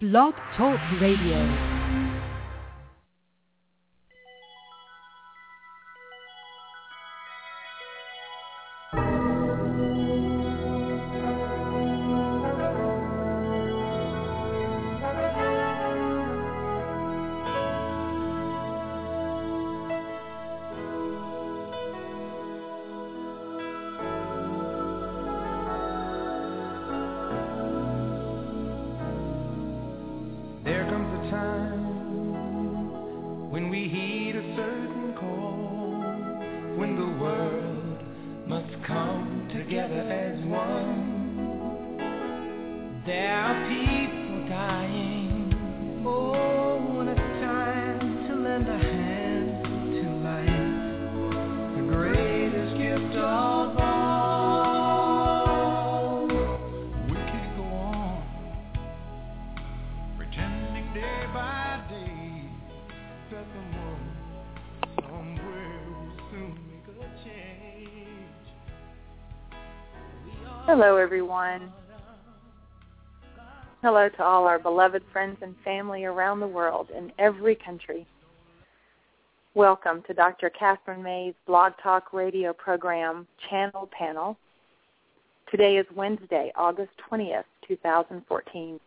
Blog Talk Radio. Hello, everyone. Hello to all our beloved friends and family around the world in every country. Welcome to Dr. Catherine May's Blog Talk Radio program, Channel Panel. Today is Wednesday, August 20th, 2014.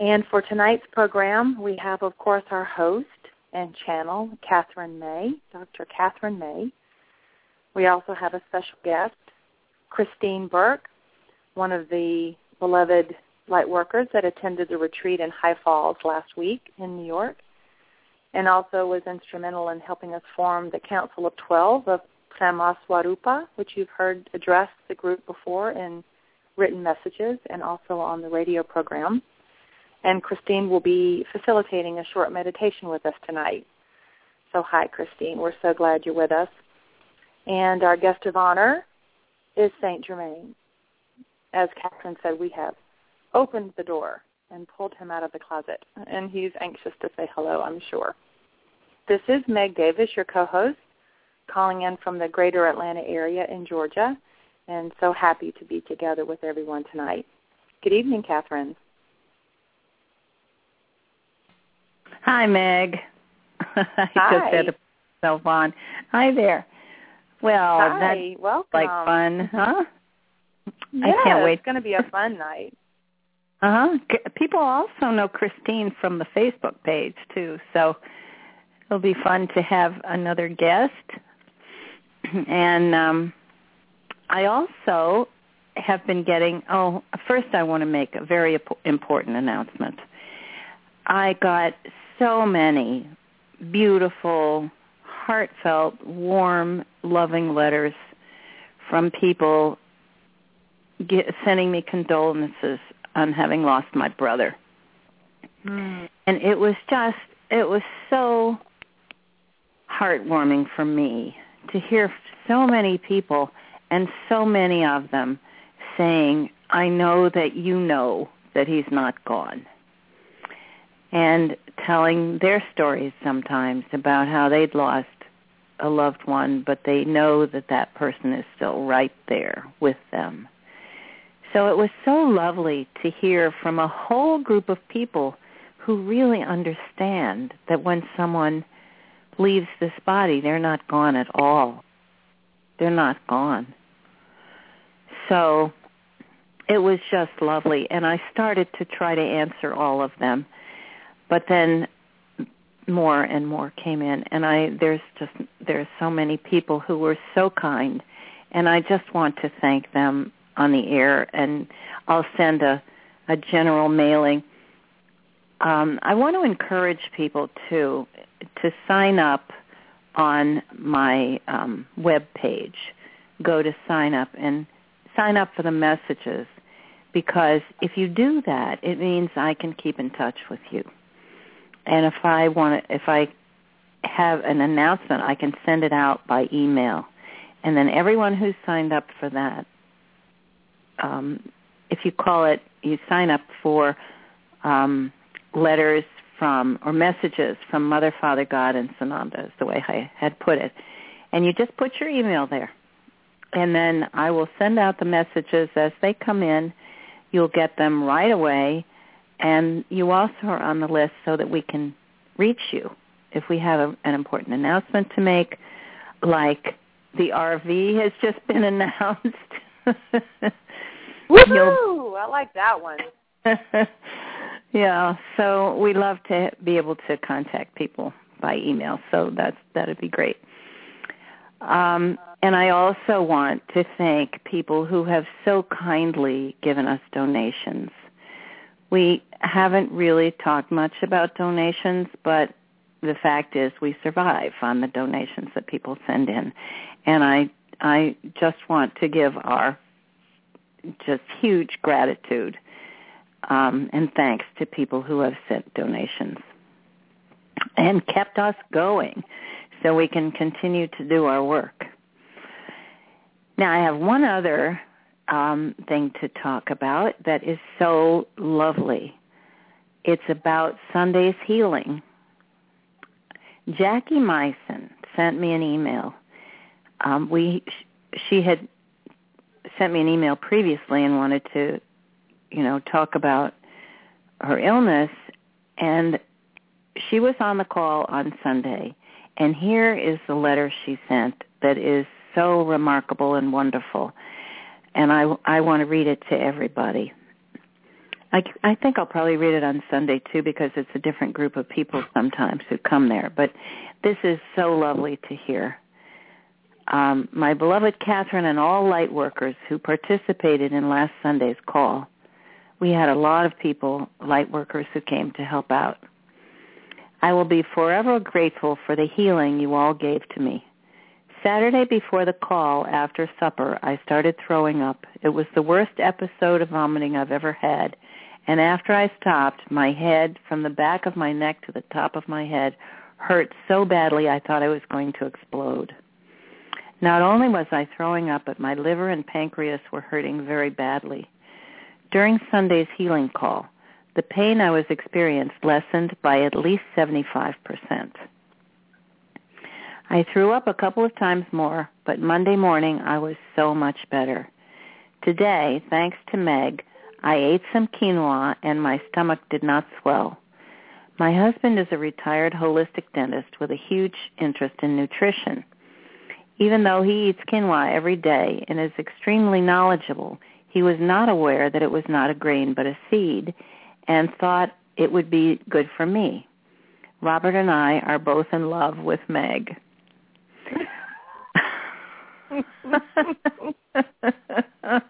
And for tonight's program, we have, of course, our host and channel, Catherine May, Dr. Catherine May. We also have a special guest, Christine Burke, one of the beloved light workers that attended the retreat in High Falls last week in New York, and also was instrumental in helping us form the Council of 12 of Pramaswarupa, which you've heard address the group before in written messages and also on the radio program. And Christine will be facilitating a short meditation with us tonight. So hi, Christine. We're so glad you're with us. And our guest of honor is St. Germain. As Catherine said, we have opened the door and pulled him out of the closet, and he's anxious to say hello, I'm sure. This is Meg Davis, your co-host, calling in from the greater Atlanta area in Georgia, and so happy to be together with everyone tonight. Good evening, Catherine. Hi, Meg. Hi. I just had to put myself on. Hi there. Well, hi, that's welcome. Like fun, huh? Yes, I can't wait. It's going to be a fun night. People also know Christine from the Facebook page, too, so it'll be fun to have another guest. And I also have been getting, first I want to make a very important announcement. I got so many beautiful, heartfelt, warm, loving letters from people sending me condolences on having lost my brother. And it was so heartwarming for me to hear so many people and so many of them saying, I know that you know that he's not gone. And telling their stories sometimes about how they'd lost a loved one, but they know that that person is still right there with them. So it was so lovely to hear from a whole group of people who really understand that when someone leaves this body, they're not gone at all. They're not gone. So it was just lovely, and I started to try to answer all of them. But then more and more came in, and there's so many people who were so kind, and I just want to thank them on the air, and I'll send a general mailing. I want to encourage people to sign up on my web page. Go to sign up for the messages, because if you do that, it means I can keep in touch with you. And if I have an announcement, I can send it out by email. And then everyone who's signed up for that, you sign up for letters from, or messages from Mother, Father, God, and Sananda, is the way I had put it. And you just put your email there. And then I will send out the messages as they come in. You'll get them right away. And you also are on the list so that we can reach you if we have an important announcement to make, like the RV has just been announced. Woohoo! I like that one. Yeah, so we love to be able to contact people by email, so that'd be great. And I also want to thank people who have so kindly given us donations. We haven't really talked much about donations, but the fact is we survive on the donations that people send in. And I just want to give our just huge gratitude and thanks to people who have sent donations and kept us going so we can continue to do our work. Now, I have one other thing to talk about that is so lovely. It's about Sunday's healing. Jackie Meissen sent me an email. She had sent me an email previously and wanted to, talk about her illness. And she was on the call on Sunday. And here is the letter she sent that is so remarkable and wonderful. And I want to read it to everybody. I think I'll probably read it on Sunday, too, because it's a different group of people sometimes who come there. But this is so lovely to hear. My beloved Catherine and all light workers who participated in last Sunday's call, we had a lot of people, light workers, who came to help out. I will be forever grateful for the healing you all gave to me. Saturday before the call, after supper, I started throwing up. It was the worst episode of vomiting I've ever had. And after I stopped, my head, from the back of my neck to the top of my head, hurt so badly I thought I was going to explode. Not only was I throwing up, but my liver and pancreas were hurting very badly. During Sunday's healing call, the pain I was experiencing lessened by at least 75%. I threw up a couple of times more, but Monday morning I was so much better. Today, thanks to Meg, I ate some quinoa and my stomach did not swell. My husband is a retired holistic dentist with a huge interest in nutrition. Even though he eats quinoa every day and is extremely knowledgeable, he was not aware that it was not a grain but a seed and thought it would be good for me. Robert and I are both in love with Meg.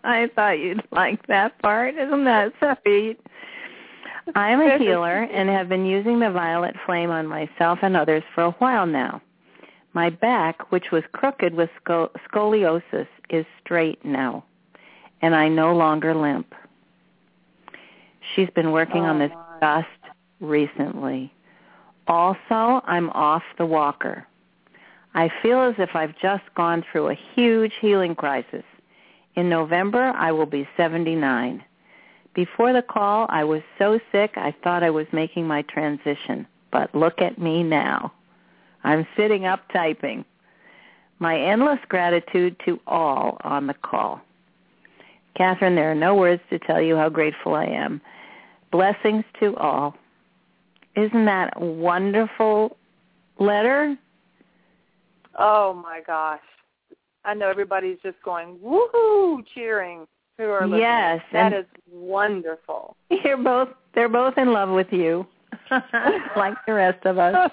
I thought you'd like that part. Isn't that sweet? I'm a healer and have been using the violet flame on myself and others for a while now. My back, which was crooked with scoliosis, is straight now, and I no longer limp. She's been working on this just recently. Also, I'm off the walker. I feel as if I've just gone through a huge healing crisis. In November, I will be 79. Before the call, I was so sick I thought I was making my transition. But look at me now. I'm sitting up typing. My endless gratitude to all on the call. Catherine, there are no words to tell you how grateful I am. Blessings to all. Isn't that a wonderful letter? Oh, my gosh. I know everybody's just going, woohoo, cheering who are listening. Yes. That is wonderful. They're both in love with you, like the rest of us.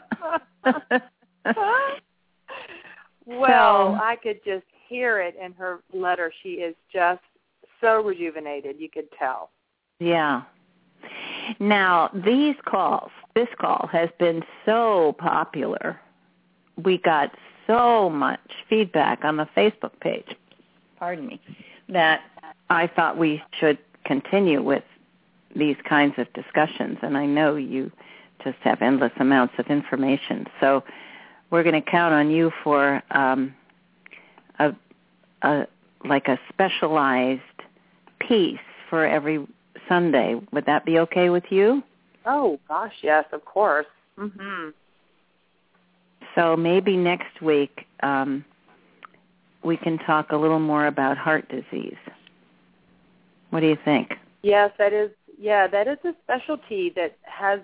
Well, I could just hear it in her letter. She is just so rejuvenated, you could tell. Yeah. Now, this call has been so popular. We got so much feedback on the Facebook page, that I thought we should continue with these kinds of discussions. And I know you just have endless amounts of information. So we're going to count on you for a specialized piece for every Sunday. Would that be okay with you? Oh, gosh, yes, of course. Mm-hmm. So maybe next week we can talk a little more about heart disease. What do you think? Yes, that is Yeah, that is a specialty that has,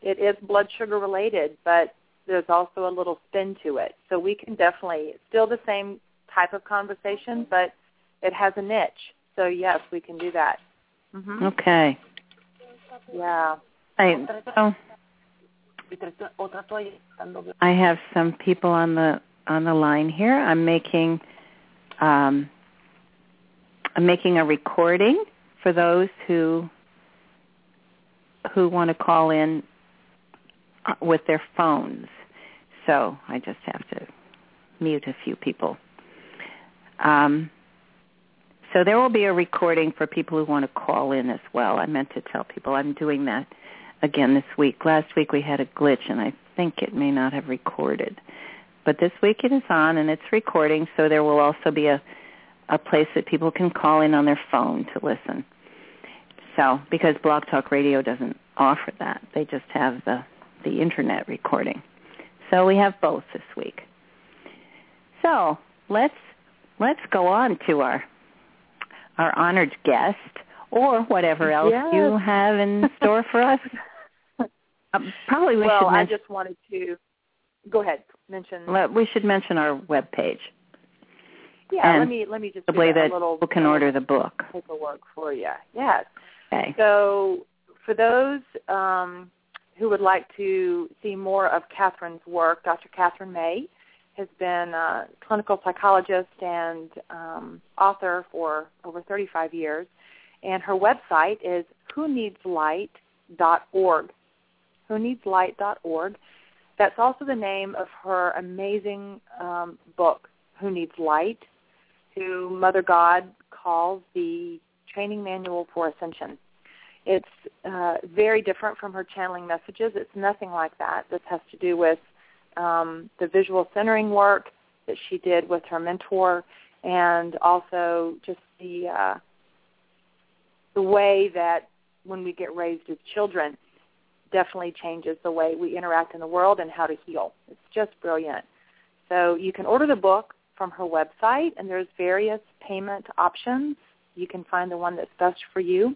it is blood sugar related, but there's also a little spin to it. So we can definitely, still the same type of conversation, but it has a niche. So yes, we can do that. Mm-hmm. Okay. Yeah. I have some people on the line here. I'm making a recording for those who want to call in with their phones. So I just have to mute a few people. So there will be a recording for people who want to call in as well. I meant to tell people I'm doing that again this week. Last week we had a glitch, and I think it may not have recorded. But this week it is on, and it's recording, so there will also be a place that people can call in on their phone to listen. So, because Blog Talk Radio doesn't offer that. They just have the Internet recording. So we have both this week. So let's go on to our honored guest, or whatever else you have in store for us. I just wanted to go ahead mention. We should mention our webpage. Yeah, and let me just do that little. People can order the book. Paperwork for you. Yes. Okay. So for those who would like to see more of Catherine's work, Dr. Catherine May has been a clinical psychologist and author for over 35 years, and her website is whoneedslight.org. Whoneedslight.org. That's also the name of her amazing book, Who Needs Light, who Mother God calls the Training Manual for Ascension. It's very different from her channeling messages. It's nothing like that. This has to do with the visual centering work that she did with her mentor, and also just the way that when we get raised as children definitely changes the way we interact in the world and how to heal. It's just brilliant. So you can order the book from her website, and there's various payment options. You can find the one that's best for you.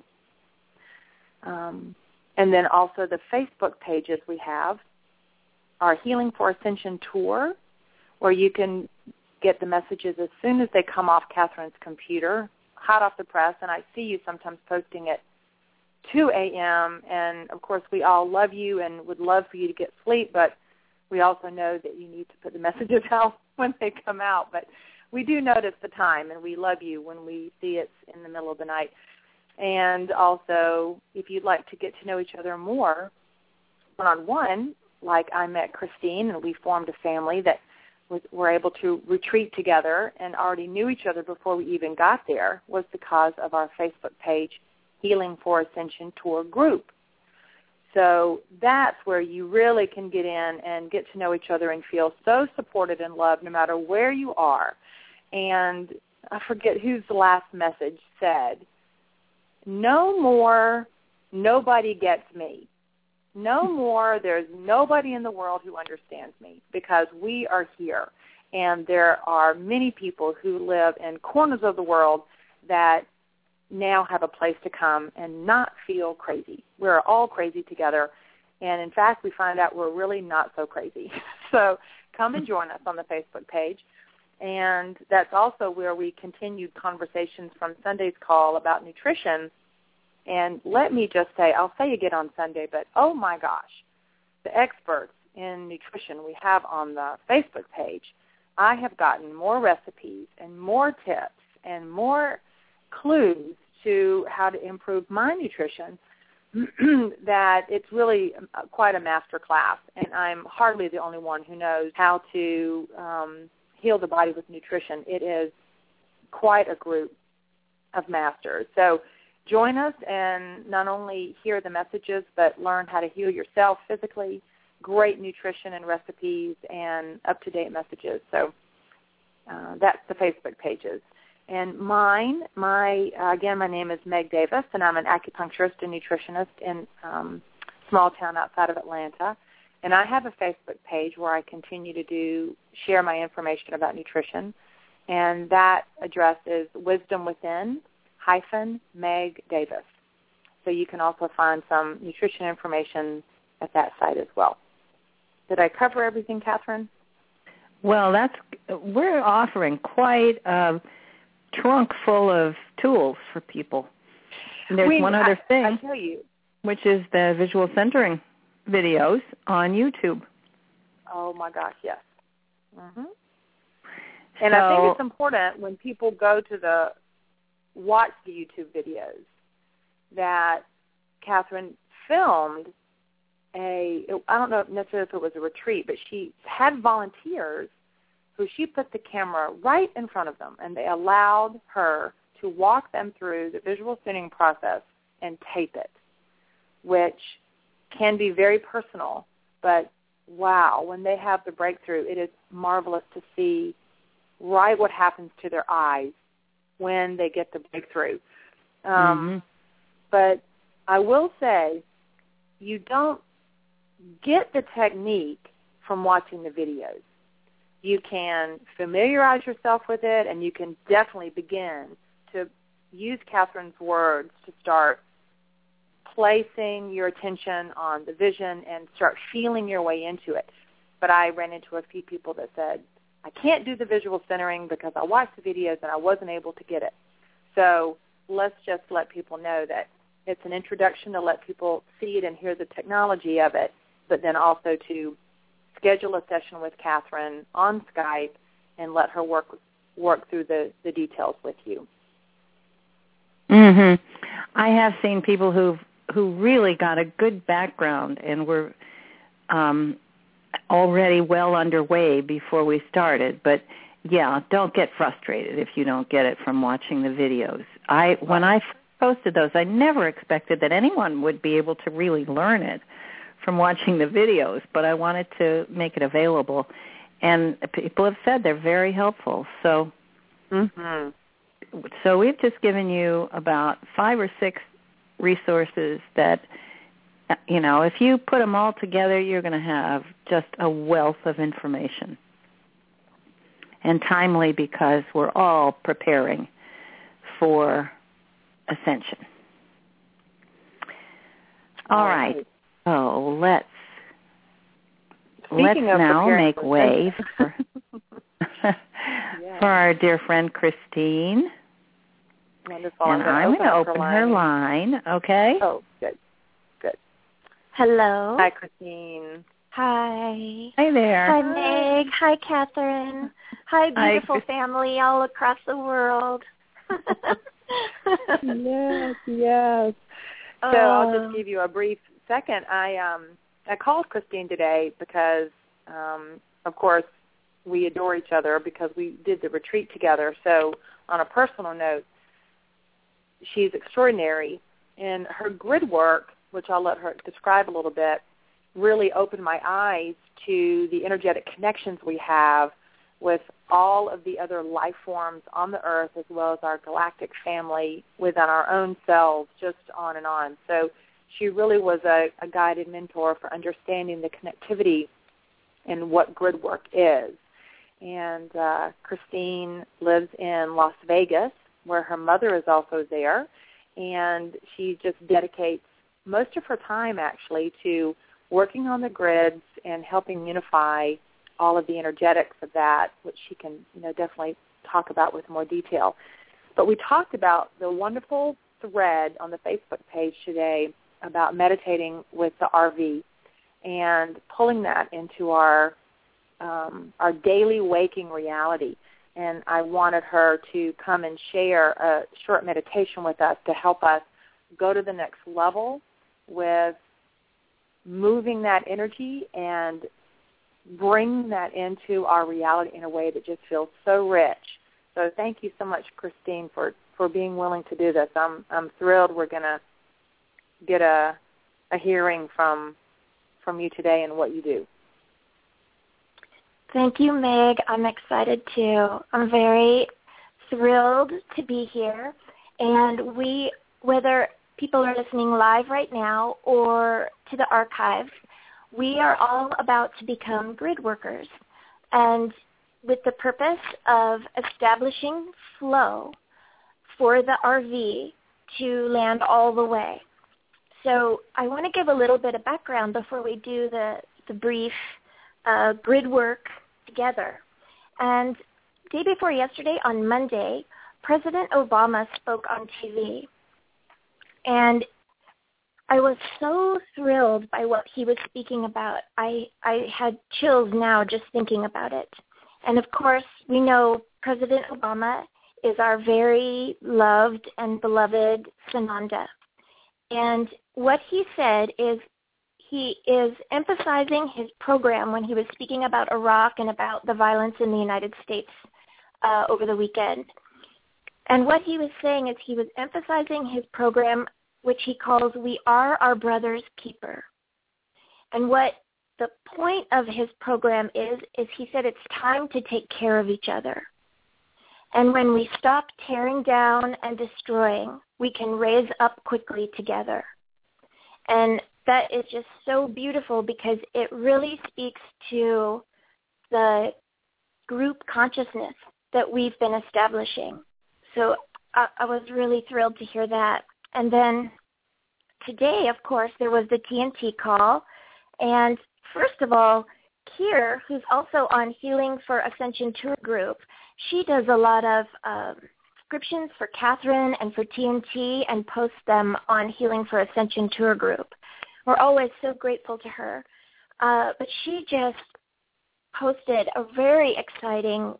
And then also the Facebook pages we have are Healing for Ascension Tour, where you can get the messages as soon as they come off Catherine's computer, hot off the press, and I see you sometimes posting at 2 a.m., and, of course, we all love you and would love for you to get sleep, but we also know that you need to put the messages out when they come out. But we do notice the time, and we love you when we see it's in the middle of the night. And also, if you'd like to get to know each other more one-on-one, like I met Christine, and we formed a family that were able to retreat together and already knew each other before we even got there, was because of our Facebook page, Healing for Ascension Tour Group. So that's where you really can get in and get to know each other and feel so supported and loved no matter where you are. And I forget whose last message said, no more nobody gets me. No more there's nobody in the world who understands me, because we are here. And there are many people who live in corners of the world that now have a place to come and not feel crazy. We're all crazy together. And, in fact, we find out we're really not so crazy. So come and join us on the Facebook page. And that's also where we continued conversations from Sunday's call about nutrition. And let me just say, I'll say again on Sunday, but oh, my gosh, the experts in nutrition we have on the Facebook page, I have gotten more recipes and more tips and more clues to how to improve my nutrition that it's really quite a master class, and I'm hardly the only one who knows how to heal the body with nutrition. It is quite a group of masters. So join us and not only hear the messages, but learn how to heal yourself physically, great nutrition and recipes, and up-to-date messages. So that's the Facebook pages. And my name is Meg Davis, and I'm an acupuncturist and nutritionist in a small town outside of Atlanta. And I have a Facebook page where I continue to share my information about nutrition. And that address is WisdomWithin-MegDavis. So you can also find some nutrition information at that site as well. Did I cover everything, Catherine? Well, we're offering quite a trunk full of tools for people. And there's one other thing, I tell you, which is the visual centering videos on YouTube. Oh, my gosh, yes. Mm-hmm. And so, I think it's important when people go to watch the YouTube videos that Catherine filmed I don't know necessarily if it was a retreat, but she had volunteers who she put the camera right in front of them, and they allowed her to walk them through the visual centering process and tape it, which can be very personal, but wow, when they have the breakthrough, it is marvelous to see right what happens to their eyes when they get the breakthrough. But I will say you don't get the technique from watching the videos. You can familiarize yourself with it, and you can definitely begin to use Catherine's words to start placing your attention on the vision and start feeling your way into it. But I ran into a few people that said, I can't do the visual centering because I watched the videos and I wasn't able to get it. So let's just let people know that it's an introduction to let people see it and hear the technology of it, but then also to schedule a session with Catherine on Skype and let her work through the details with you. Mm-hmm. I have seen people who really got a good background and were already well underway before we started. But, yeah, don't get frustrated if you don't get it from watching the videos. When I posted those, I never expected that anyone would be able to really learn it from watching the videos, but I wanted to make it available. And people have said they're very helpful. So, So we've just given you about 5 or 6 resources that, you know, if you put them all together, you're going to have just a wealth of information. And timely, because we're all preparing for ascension. All right. So let's now make way for our dear friend Christine. Wonderful. And I'm going to open her line. Okay. Oh, good. Hello. Hi, Christine. Hi. Hi there. Hi, Meg. Hi, Catherine. Hi, beautiful family all across the world. Yes. So I'll just give you a brief second. I called Christine today because, of course, we adore each other because we did the retreat together. So on a personal note, she's extraordinary. And her grid work, which I'll let her describe a little bit, really opened my eyes to the energetic connections we have with all of the other life forms on the earth, as well as our galactic family within our own selves, just on and on. So she really was a guided mentor for understanding the connectivity and what grid work is. And Christine lives in Las Vegas, where her mother is also there, and she just dedicates most of her time, actually, to working on the grids and helping unify all of the energetics of that, which she can, you know, definitely talk about with more detail. But we talked about the wonderful thread on the Facebook page today about meditating with the RV and pulling that into our daily waking reality. And I wanted her to come and share a short meditation with us to help us go to the next level with moving that energy and bring that into our reality in a way that just feels so rich. So thank you so much, Christine, for being willing to do this. I'm thrilled we're going to get a hearing from you today and what you do. Thank you, Meg. I'm excited too. I'm very thrilled to be here. And whether people are listening live right now or to the archives, we are all about to become grid workers, and with the purpose of establishing flow for the RV to land all the way. So I want to give a little bit of background before we do the brief grid work together. And day before yesterday, on Monday, President Obama spoke on TV. And I was so thrilled by what he was speaking about. I had chills now just thinking about it. And, of course, we know President Obama is our very loved and beloved Sananda. And what he said is he is emphasizing his program when he was speaking about Iraq and about the violence in the United States over the weekend. And what he was saying is he was emphasizing his program, which he calls We Are Our Brother's Keeper. And what the point of his program is he said it's time to take care of each other. And when we stop tearing down and destroying, we can raise up quickly together. And that is just so beautiful because it really speaks to the group consciousness that we've been establishing. So I was really thrilled to hear that. And then today, of course, there was the TNT call. And first of all, Kier, who's also on Healing for Ascension Tour Group, she does a lot of descriptions for Catherine and for TNT and posts them on Healing for Ascension Tour Group. We're always so grateful to her. But she just posted a very exciting,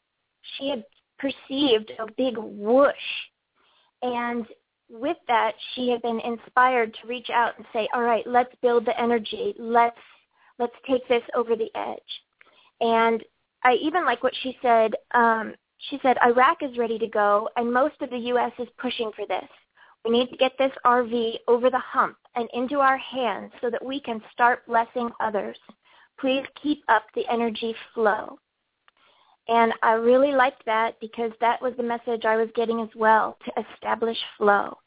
she had perceived a big whoosh. And with that, she had been inspired to reach out and say, all right, let's build the energy. Let's take this over the edge. And I even like what she said. She said, Iraq is ready to go, and most of the U.S. is pushing for this. We need to get this RV over the hump and into our hands so that we can start blessing others. Please keep up the energy flow. And I really liked that because that was the message I was getting as well, to establish flow.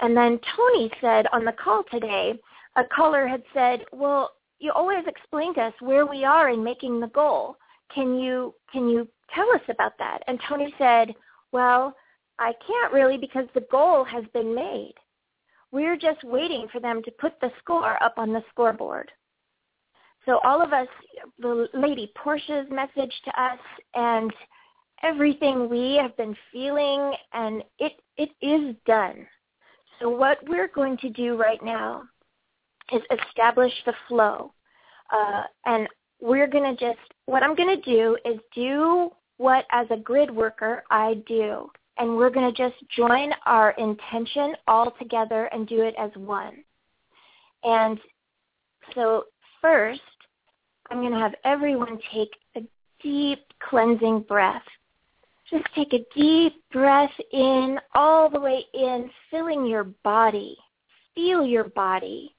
And then Tony said on the call today, a caller had said, well, you always explain to us where we are in making the goal. Can you tell us about that? And Tony said, well, I can't really because the goal has been made. We're just waiting for them to put the score up on the scoreboard. So all of us, the Lady Portia's message to us and everything we have been feeling, and it is done. So what we're going to do right now is establish the flow. And we're going to just, what I'm going to do is do what as a grid worker I do. And we're going to just join our intention all together and do it as one. And so first, I'm going to have everyone take a deep cleansing breath. Just take a deep breath in, all the way in, filling your body. Feel your body.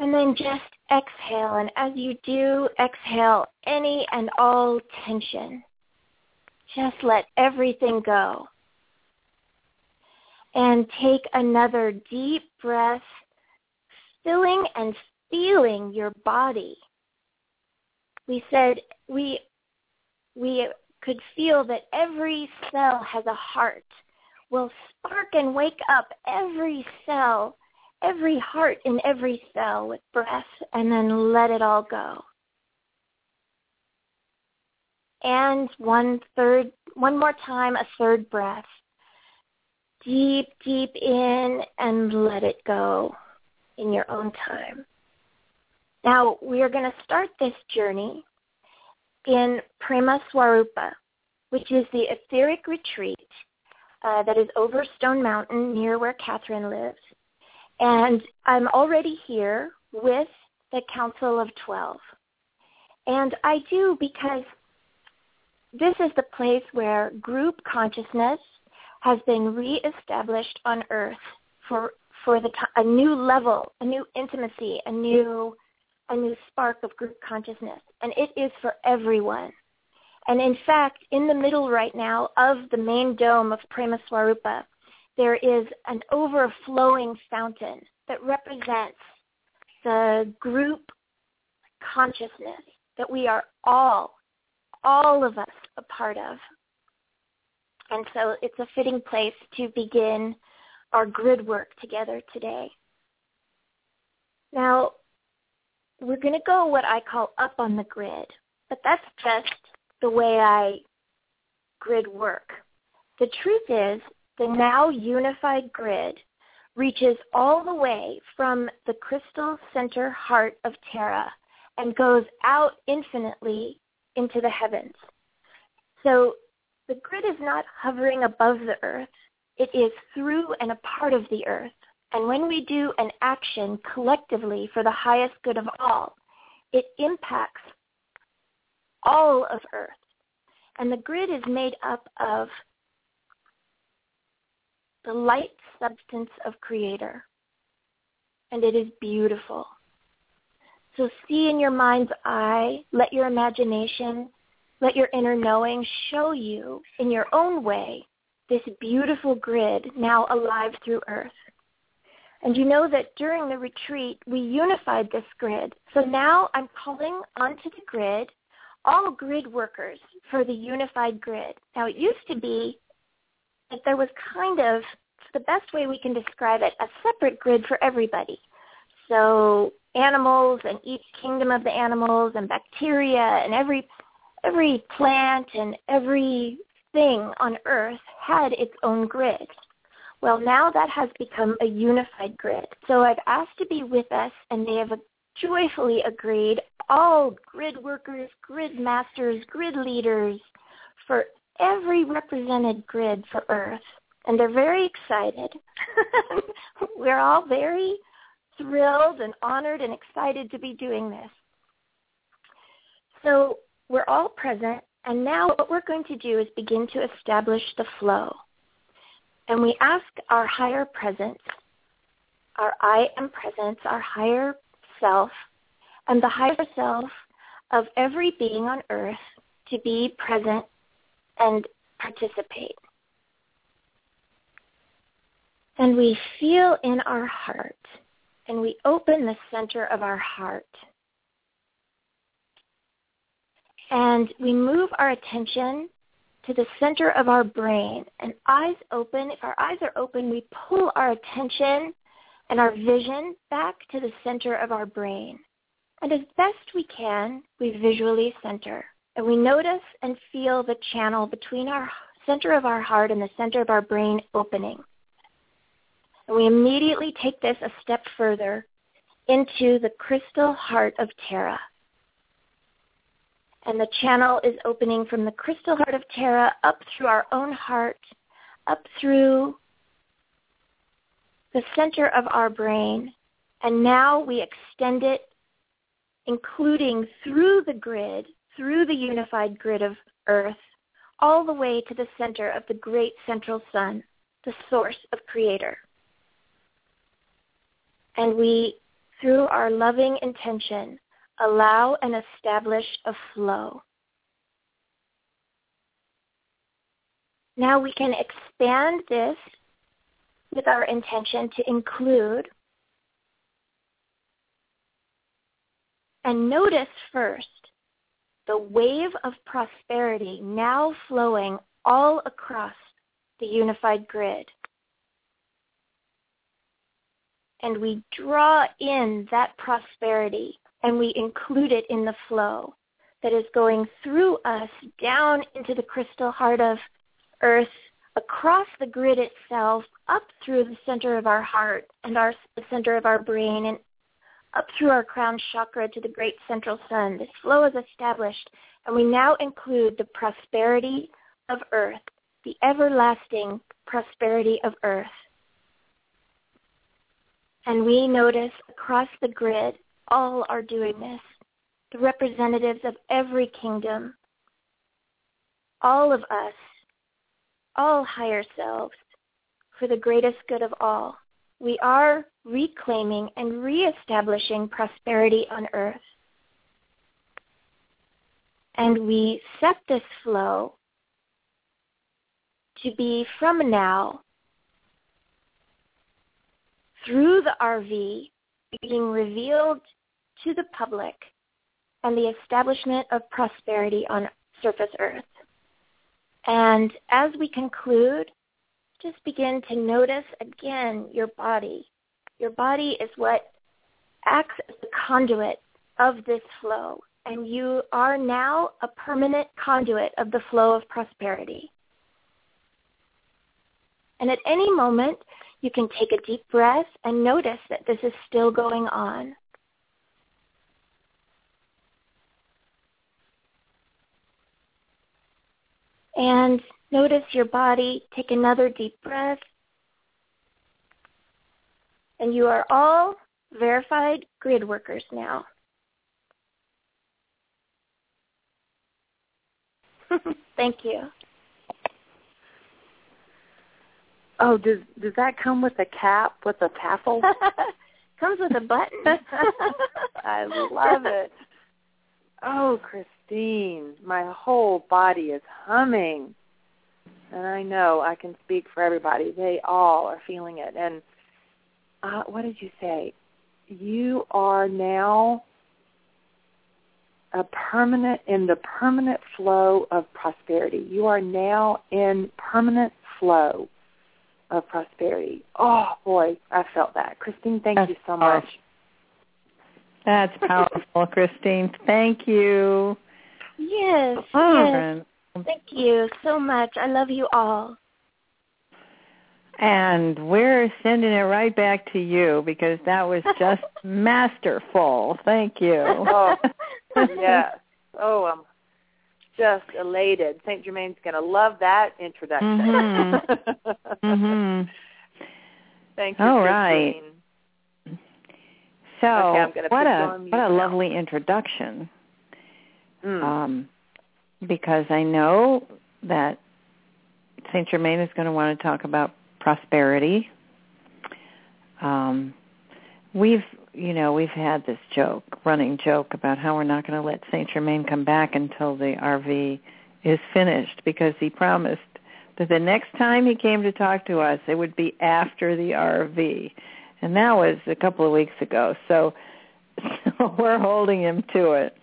And then just exhale, and as you do, exhale any and all tension. Just let everything go. And take another deep breath, filling and feeling your body. We said we could feel that every cell has a heart. We'll spark and wake up every cell, every heart in every cell with breath, and then let it all go. And one more time, a third breath. Deep, deep in, and let it go in your own time. Now, we are going to start this journey in Pramaswarupa, which is the etheric retreat that is over Stone Mountain near where Catherine lives. And I'm already here with the Council of 12. And I do because this is the place where group consciousness has been reestablished on Earth for a new level, a new intimacy, a new spark of group consciousness. And it is for everyone. And in fact, in the middle right now of the main dome of Pramaswarupa, there is an overflowing fountain that represents the group consciousness that we are all of us, a part of. And so it's a fitting place to begin our grid work together today. we're going to go what I call up on the grid, but that's just the way I grid work. The truth is the now unified grid reaches all the way from the crystal center heart of Terra and goes out infinitely into the heavens. So the grid is not hovering above the earth. It is through and a part of the earth. And when we do an action collectively for the highest good of all, it impacts all of earth. And the grid is made up of the light substance of Creator. And it is beautiful. So see in your mind's eye, let your imagination, let your inner knowing show you in your own way this beautiful grid now alive through earth. And you know that during the retreat, we unified this grid. So now I'm calling onto the grid all grid workers for the unified grid. Now, it used to be that there was kind of, the best way we can describe it, a separate grid for everybody. So animals and each kingdom of the animals and bacteria and every plant and every thing on Earth had its own grid. Well, now that has become a unified grid. So I've asked to be with us, and they have joyfully agreed, all grid workers, grid masters, grid leaders, for every represented grid for Earth. And they're very excited. We're all very thrilled and honored and excited to be doing this. So we're all present, and now what we're going to do is begin to establish the flow. And we ask our higher presence, our I am presence, our higher self, and the higher self of every being on earth to be present and participate. And we feel in our heart, and we open the center of our heart. And we move our attention to the center of our brain, and eyes open. If our eyes are open, we pull our attention and our vision back to the center of our brain. And as best we can, we visually center. And we notice and feel the channel between our center of our heart and the center of our brain opening. And we immediately take this a step further into the crystal heart of Terra. And the channel is opening from the crystal heart of Terra up through our own heart, up through the center of our brain. And now we extend it, including through the grid, through the unified grid of Earth, all the way to the center of the great central sun, the source of Creator. And we, through our loving intention, allow and establish a flow. Now we can expand this with our intention to include, and notice first, the wave of prosperity now flowing all across the unified grid. And we draw in that prosperity, and we include it in the flow that is going through us down into the crystal heart of Earth, across the grid itself, up through the center of our heart and the center of our brain, and up through our crown chakra to the great central sun. This flow is established, and we now include the prosperity of Earth, the everlasting prosperity of Earth. And we notice across the grid, all are doing this, the representatives of every kingdom, all of us, all higher selves, for the greatest good of all. We are reclaiming and reestablishing prosperity on Earth. And we set this flow to be from now through the RV, being revealed to the public, and the establishment of prosperity on surface Earth. And as we conclude, just begin to notice again your body. Your body is what acts as the conduit of this flow, and you are now a permanent conduit of the flow of prosperity. And at any moment, you can take a deep breath and notice that this is still going on. And notice your body. Take another deep breath. And you are all verified grid workers now. Thank you. Oh, does that come with a cap, with a tassel? Comes with a button. I love it. Oh, Christine, my whole body is humming. And I know I can speak for everybody. They all are feeling it. And what did you say? You are now in the permanent flow of prosperity. You are now in permanent flow of prosperity. Oh, boy, I felt that. Christine, thank you so much. That's powerful, Christine. Thank you. Yes, yes. Thank you so much. I love you all. And we're sending it right back to you because that was just masterful. Thank you. Oh, yes. Oh, I'm just elated. St. Germain's going to love that introduction. Mm-hmm. Mm-hmm. Thank you, all right. Christine. So okay, what a lovely introduction, because I know that St. Germain is going to want to talk about prosperity. We've had this running joke about how we're not going to let St. Germain come back until the RV is finished, because he promised that the next time he came to talk to us, it would be after the RV. And that was a couple of weeks ago, so we're holding him to it.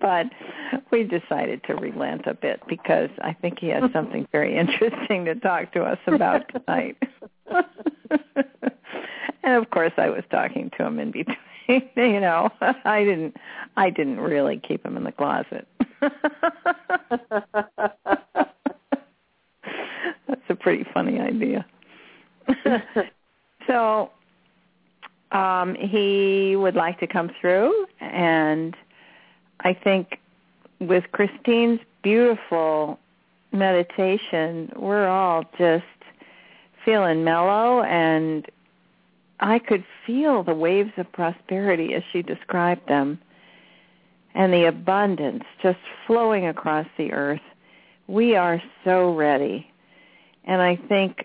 But we decided to relent a bit because I think he has something very interesting to talk to us about tonight. And of course, I was talking to him in between. You know, I didn't really keep him in the closet. That's a pretty funny idea. So he would like to come through, and I think with Christine's beautiful meditation, we're all just feeling mellow, and I could feel the waves of prosperity as she described them, and the abundance just flowing across the earth. We are so ready, and I think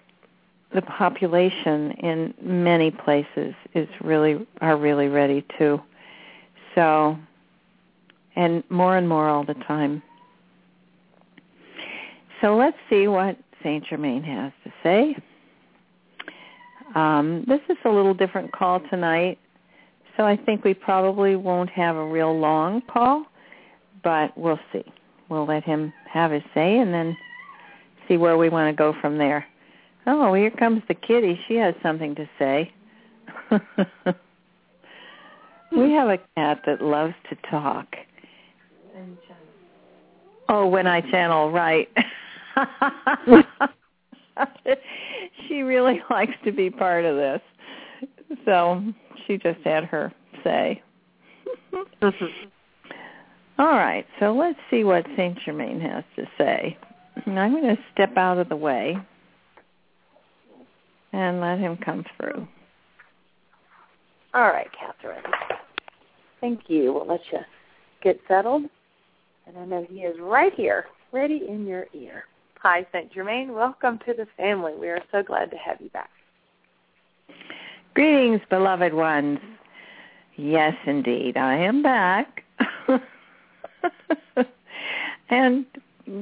the population in many places are really ready too. So, and more all the time. So let's see what St. Germain has to say. This is a little different call tonight, so I think we probably won't have a real long call, but we'll see. We'll let him have his say and then see where we want to go from there. Oh, here comes the kitty. She has something to say. We have a cat that loves to talk. When I channel, right. She really likes to be part of this. So she just had her say. All right, so let's see what St. Germain has to say. I'm going to step out of the way and let him come through. All right, Catherine. Thank you. We'll let you get settled. And I know he is right here, ready in your ear. Hi, St. Germain. Welcome to the family. We are so glad to have you back. Greetings, beloved ones. Yes, indeed, I am back. And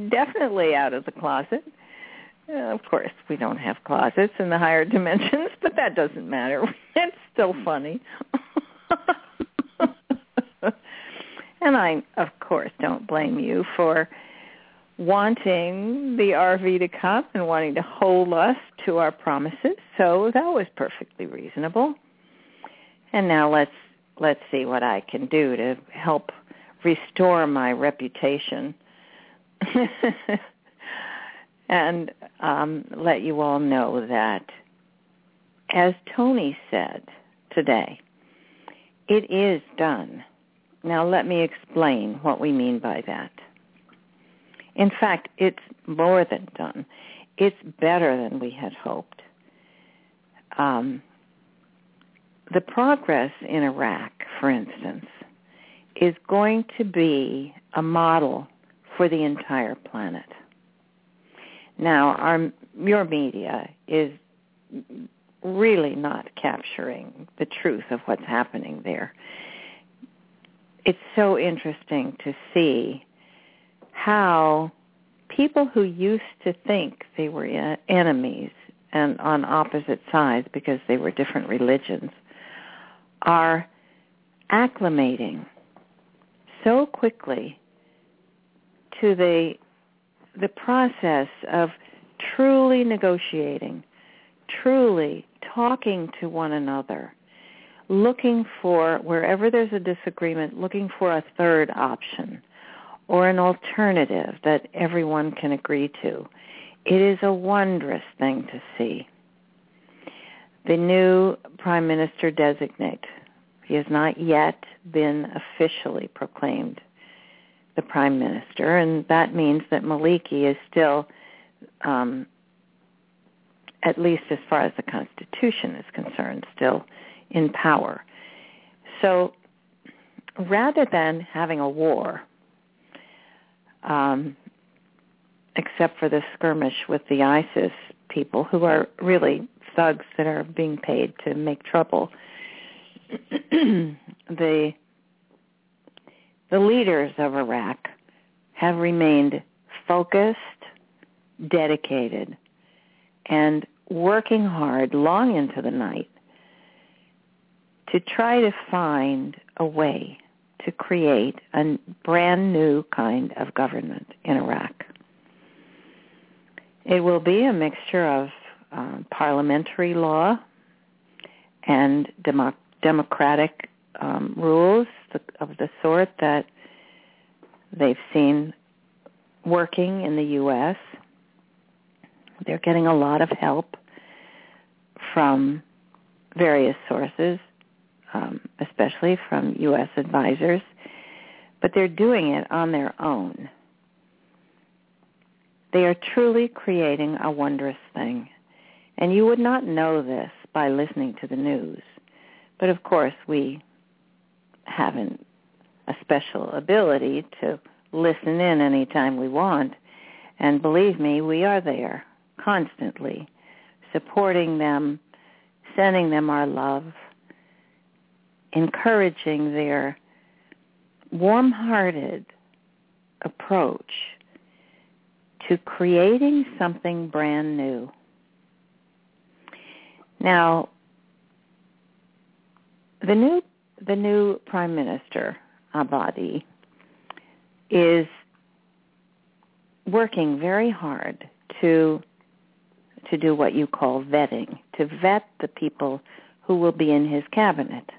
definitely out of the closet. Of course, we don't have closets in the higher dimensions, but that doesn't matter. It's still funny. And I, of course, don't blame you for wanting the RV to come and wanting to hold us to our promises. So that was perfectly reasonable. And now let's let's see what I can do to help restore my reputation and let you all know that, as Tony said today, it is done. Now let me explain what we mean by that. In fact, it's more than done. It's better than we had hoped. The progress in Iraq, for instance, is going to be a model for the entire planet. Now, your media is really not capturing the truth of what's happening there. It's so interesting to see how people who used to think they were enemies and on opposite sides because they were different religions are acclimating so quickly to the process of truly negotiating, truly talking to one another, looking for, wherever there's a disagreement, looking for a third option or an alternative that everyone can agree to. It is a wondrous thing to see. The new Prime Minister designate, he has not yet been officially proclaimed the Prime Minister, and that means that Maliki is still, at least as far as the Constitution is concerned, still in power. So rather than having a war, except for the skirmish with the ISIS people, who are really thugs that are being paid to make trouble, the leaders of Iraq have remained focused, dedicated, and working hard long into the night to try to find a way to create a brand new kind of government in Iraq. It will be a mixture of parliamentary law and democratic rules of the sort that they've seen working in the U.S. They're getting a lot of help from various sources, especially from U.S. advisors, but they're doing it on their own. They are truly creating a wondrous thing, and you would not know this by listening to the news, but of course we have a special ability to listen in anytime we want, and believe me, we are there constantly, supporting them, sending them our love, encouraging their warm-hearted approach to creating something brand new. Now, the new Prime Minister, Abadi, is working very hard to do what you call vetting, to vet the people who will be in his cabinet.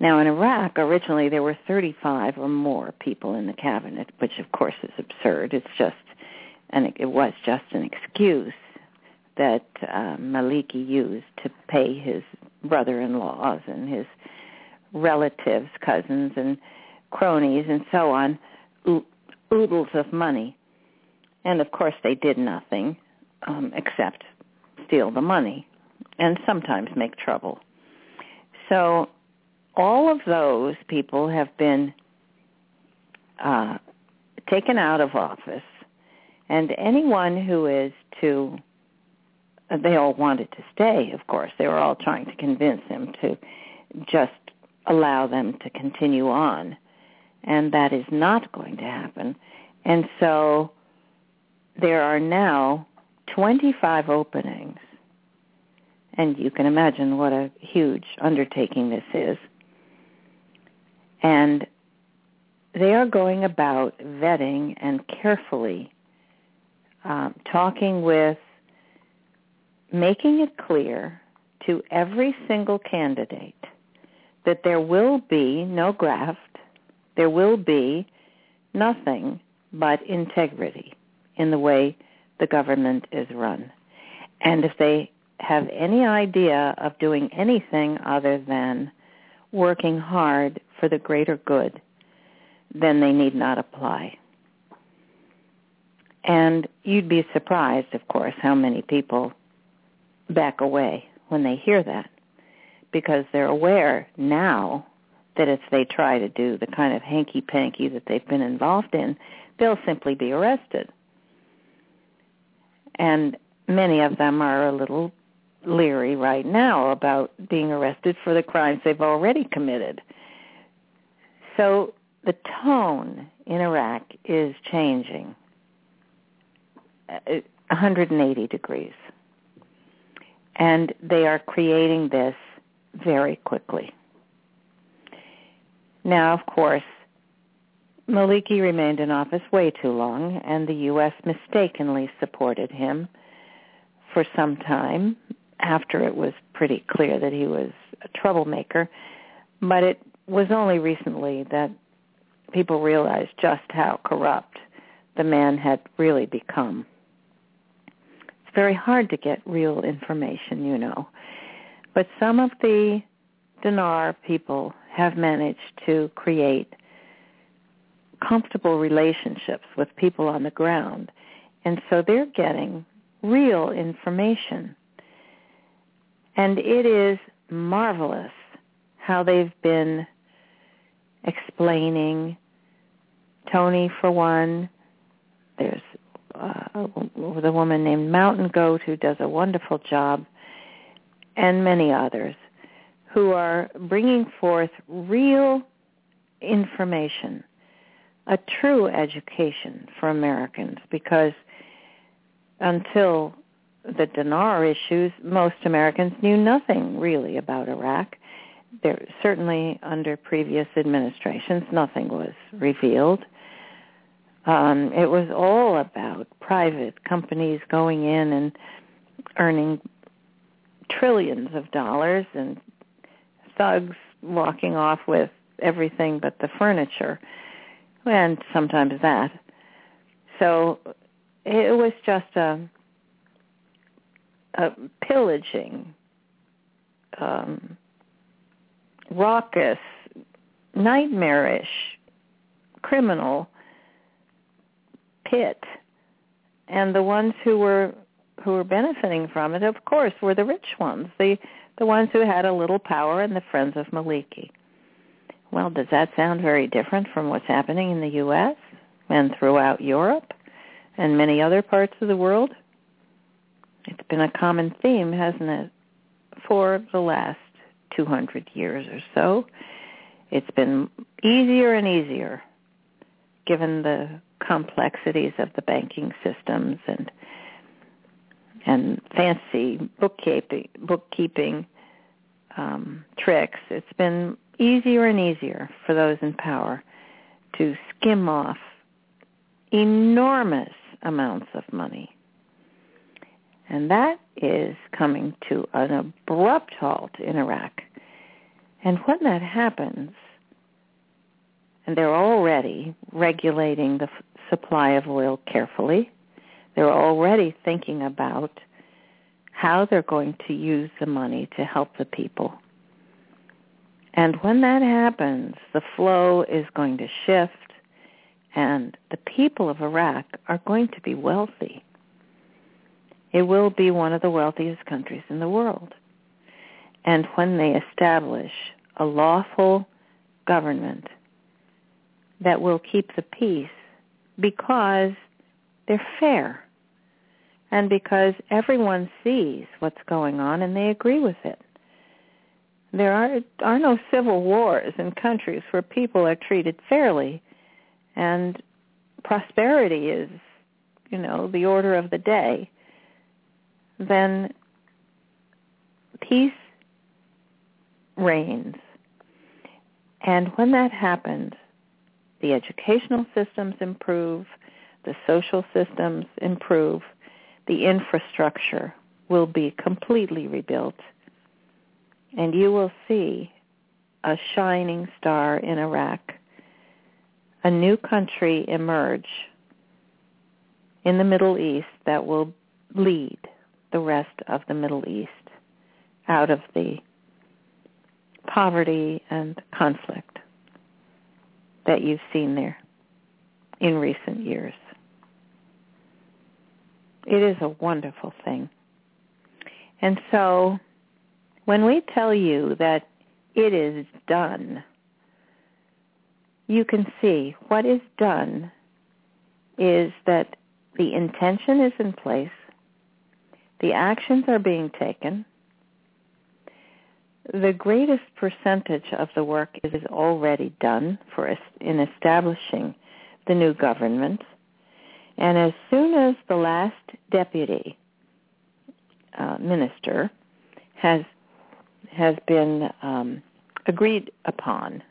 Now, in Iraq, originally there were 35 or more people in the cabinet, which of course is absurd. It was just an excuse that Maliki used to pay his brother-in-laws and his relatives, cousins, and cronies, and so on, oodles of money. And of course they did nothing except steal the money and sometimes make trouble. So all of those people have been taken out of office, and anyone who is to, they all wanted to stay, of course. They were all trying to convince him to just allow them to continue on, and that is not going to happen. And so there are now 25 openings, and you can imagine what a huge undertaking this is. And they are going about vetting and carefully talking with, making it clear to every single candidate that there will be no graft, there will be nothing but integrity in the way the government is run. And if they have any idea of doing anything other than working hard for the greater good, then they need not apply. And you'd be surprised, of course, how many people back away when they hear that, because they're aware now that if they try to do the kind of hanky-panky that they've been involved in, they'll simply be arrested. And many of them are a little leery right now about being arrested for the crimes they've already committed. So the tone in Iraq is changing 180 degrees. And they are creating this very quickly. Now, of course, Maliki remained in office way too long, and the U.S. mistakenly supported him for some time after it was pretty clear that he was a troublemaker. But it was only recently that people realized just how corrupt the man had really become. It's very hard to get real information, you know. But some of the Dinar people have managed to create comfortable relationships with people on the ground. And so they're getting real information. And it is marvelous how they've been explaining. Tony, for one, there's the woman named Mountain Goat who does a wonderful job, and many others who are bringing forth real information, a true education for Americans, because until the Dinar issues, most Americans knew nothing really about Iraq. There, certainly under previous administrations, nothing was revealed. It was all about private companies going in and earning trillions of dollars and thugs walking off with everything but the furniture, and sometimes that. So it was just a pillaging, raucous, nightmarish, criminal pit. And the ones who were benefiting from it, of course, were the rich ones, the ones who had a little power and the friends of Maliki. Well, does that sound very different from what's happening in the U.S. and throughout Europe and many other parts of the world? It's been a common theme, hasn't it, for the last 200 years or so. It's been easier and easier, given the complexities of the banking systems and fancy bookkeeping tricks. It's been easier and easier for those in power to skim off enormous amounts of money. And that is coming to an abrupt halt in Iraq. And when that happens, and they're already regulating the supply of oil carefully, they're already thinking about how they're going to use the money to help the people. And when that happens, the flow is going to shift, and the people of Iraq are going to be wealthy. It will be one of the wealthiest countries in the world. And when they establish a lawful government that will keep the peace because they're fair and because everyone sees what's going on and they agree with it. There are no civil wars in countries where people are treated fairly and prosperity is, you know, the order of the day. Then peace reigns. And when that happens, the educational systems improve, the social systems improve, the infrastructure will be completely rebuilt. And you will see a shining star in Iraq. A new country emerge in the Middle East that will lead the rest of the Middle East out of the poverty and conflict that you've seen there in recent years. It is a wonderful thing. And so when we tell you that it is done, you can see what is done is that the intention is in place, the actions are being taken, the greatest percentage of the work is already done in establishing the new government. And as soon as the last deputy minister has been agreed upon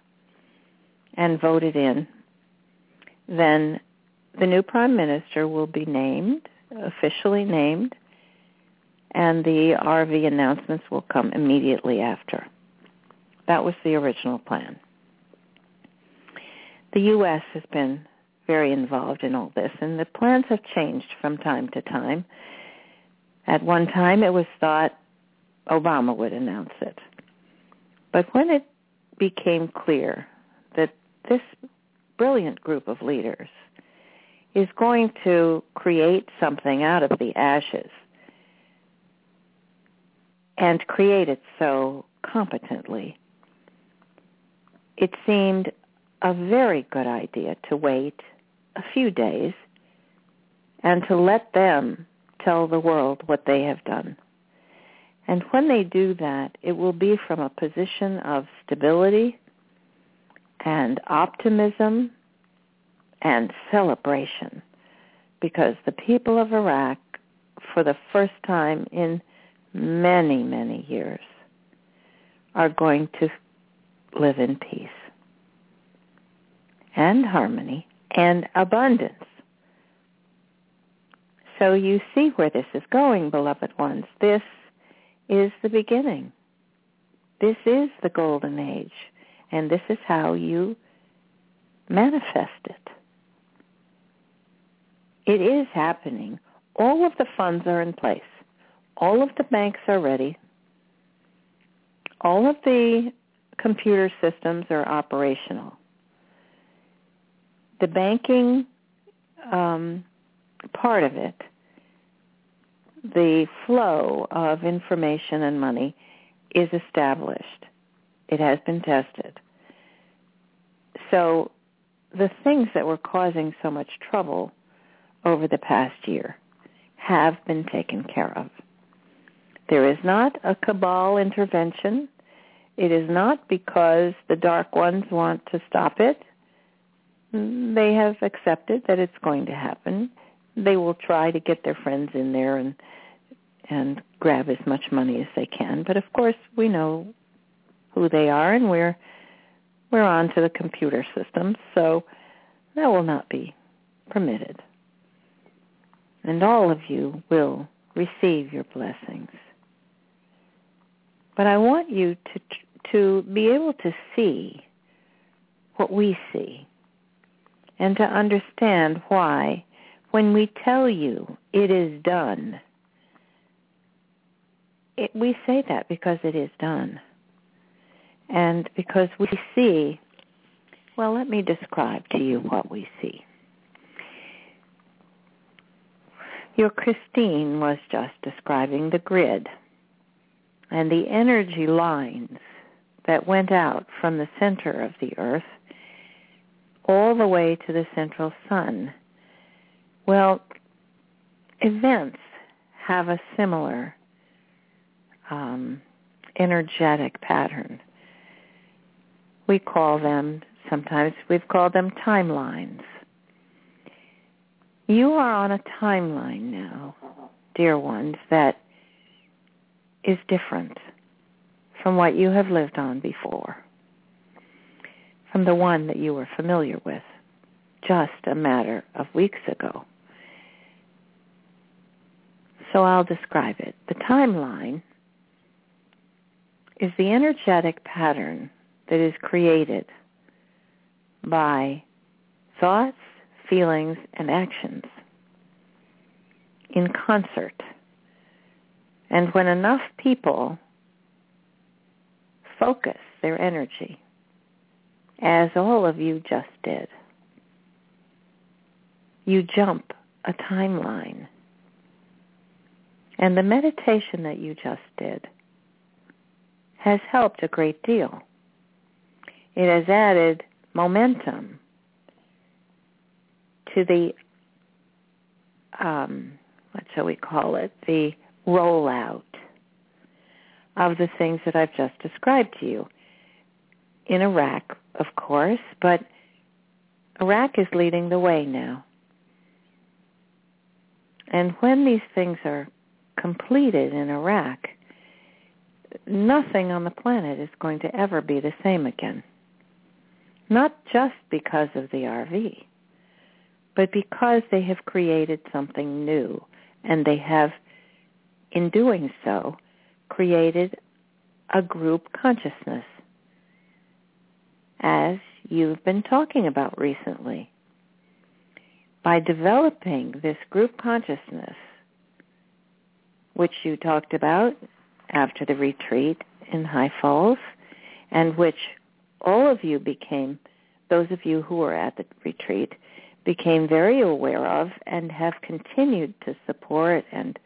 and voted in, then the new prime minister will be named, officially named, and the RV announcements will come immediately after. That was the original plan. The U.S. has been very involved in all this, and the plans have changed from time to time. At one time, it was thought Obama would announce it. But when it became clear that this brilliant group of leaders is going to create something out of the ashes and create it so competently, it seemed a very good idea to wait a few days and to let them tell the world what they have done. And when they do that, it will be from a position of stability and optimism and celebration, because the people of Iraq, for the first time in many, many years, are going to live in peace and harmony and abundance. So you see where this is going, beloved ones. This is the beginning. This is the golden age, and this is how you manifest it. It is happening. All of the funds are in place. All of the banks are ready. All of the computer systems are operational. The banking part of it, the flow of information and money, is established. It has been tested. So the things that were causing so much trouble over the past year have been taken care of. There is not a cabal intervention. It is not because the dark ones want to stop it. They have accepted that it's going to happen. They will try to get their friends in there and grab as much money as they can. But of course, we know who they are, and we're on to the computer systems, so that will not be permitted. And all of you will receive your blessings. But I want you to be able to see what we see, and to understand why, when we tell you it is done, we say that because it is done. And because we see, well, let me describe to you what we see. Your Christine was just describing the grid and the energy lines that went out from the center of the earth all the way to the central sun. Well, events have a similar energetic pattern. We call them, sometimes we've called them timelines. You are on a timeline now, dear ones, that is different from what you have lived on before, from the one that you were familiar with just a matter of weeks ago. So I'll describe it. The timeline is the energetic pattern that is created by thoughts, feelings, and actions in concert. And when enough people focus their energy, as all of you just did, you jump a timeline. And the meditation that you just did has helped a great deal. It has added momentum to the, what shall we call it, the rollout of the things that I've just described to you. In Iraq, of course, but Iraq is leading the way now. And when these things are completed in Iraq, nothing on the planet is going to ever be the same again. Not just because of the RV, but because they have created something new, and they have, in doing so, created a group consciousness, as you've been talking about recently. By developing this group consciousness, which you talked about after the retreat in High Falls, and which all of you became, those of you who were at the retreat, became very aware of and have continued to support and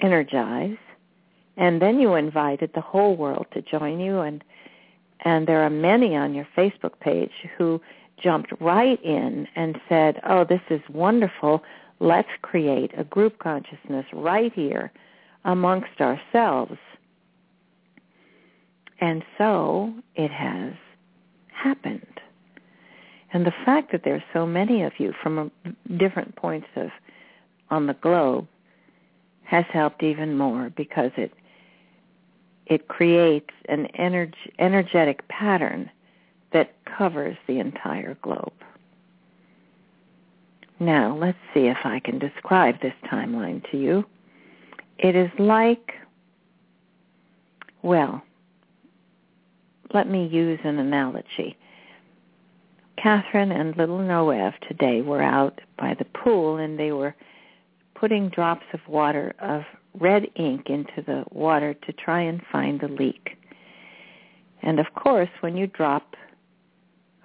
energize. And then you invited the whole world to join you, and there are many on your Facebook page who jumped right in and said, oh, this is wonderful. Let's create a group consciousness right here amongst ourselves. And so it has happened. And the fact that there's so many of you from different points of on the globe has helped even more, because it creates an energetic pattern that covers the entire globe. Now, let's see if I can describe this timeline to you. It is like, well, let me use an analogy. Catherine and little Noah today were out by the pool, and they were putting drops of water, of red ink, into the water to try and find the leak. And of course, when you drop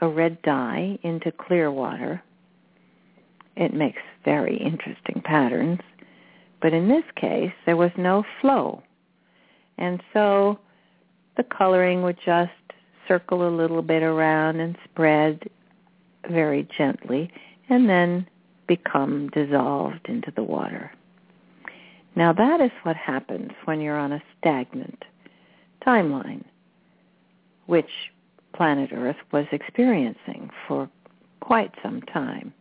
a red dye into clear water, it makes very interesting patterns. But in this case, there was no flow. And so the coloring would just circle a little bit around and spread very gently, and then become dissolved into the water. Now that is what happens when you're on a stagnant timeline, which planet Earth was experiencing for quite some time.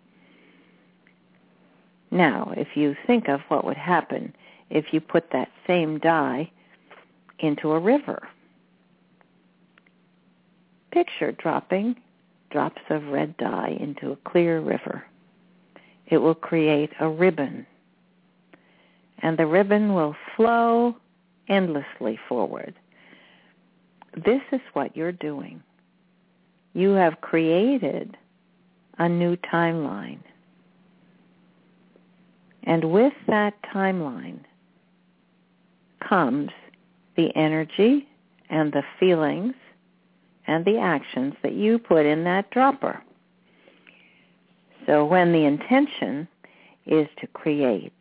Now, if you think of what would happen if you put that same dye into a river, picture dropping drops of red dye into a clear river. It will create a ribbon, and the ribbon will flow endlessly forward. This is what you're doing. You have created a new timeline. And with that timeline comes the energy and the feelings and the actions that you put in that dropper. So when the intention is to create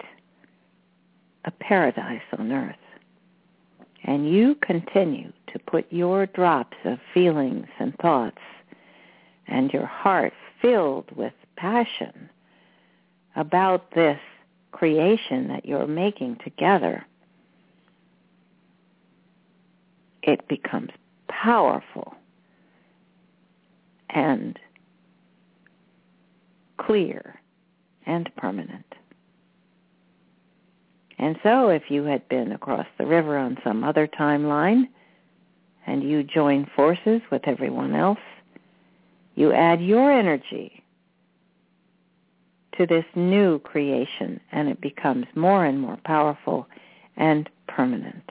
a paradise on Earth, and you continue to put your drops of feelings and thoughts and your heart filled with passion about this creation that you're making together, it becomes powerful and clear and permanent. And so if you had been across the river on some other timeline, and you join forces with everyone else, you add your energy to this new creation, and it becomes more and more powerful and permanent.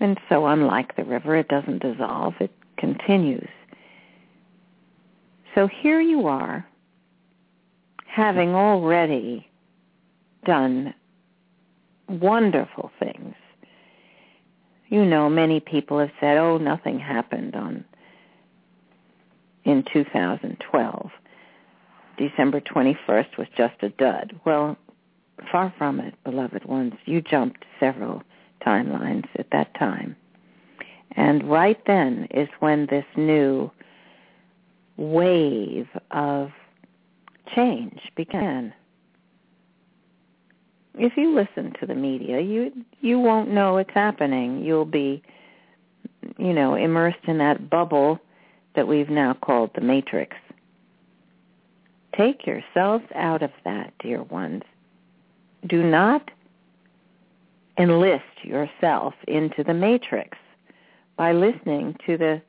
And so unlike the river, it doesn't dissolve, it continues. So here you are, having already done wonderful things. You know, many people have said, oh, nothing happened in 2012. December 21st was just a dud. Well, far from it, beloved ones. You jumped several timelines at that time. And right then is when this new wave of change began. If you listen to the media, you won't know it's happening. You'll be, immersed in that bubble that we've now called the Matrix. Take yourselves out of that, dear ones. Do not enlist yourself into the Matrix by listening to the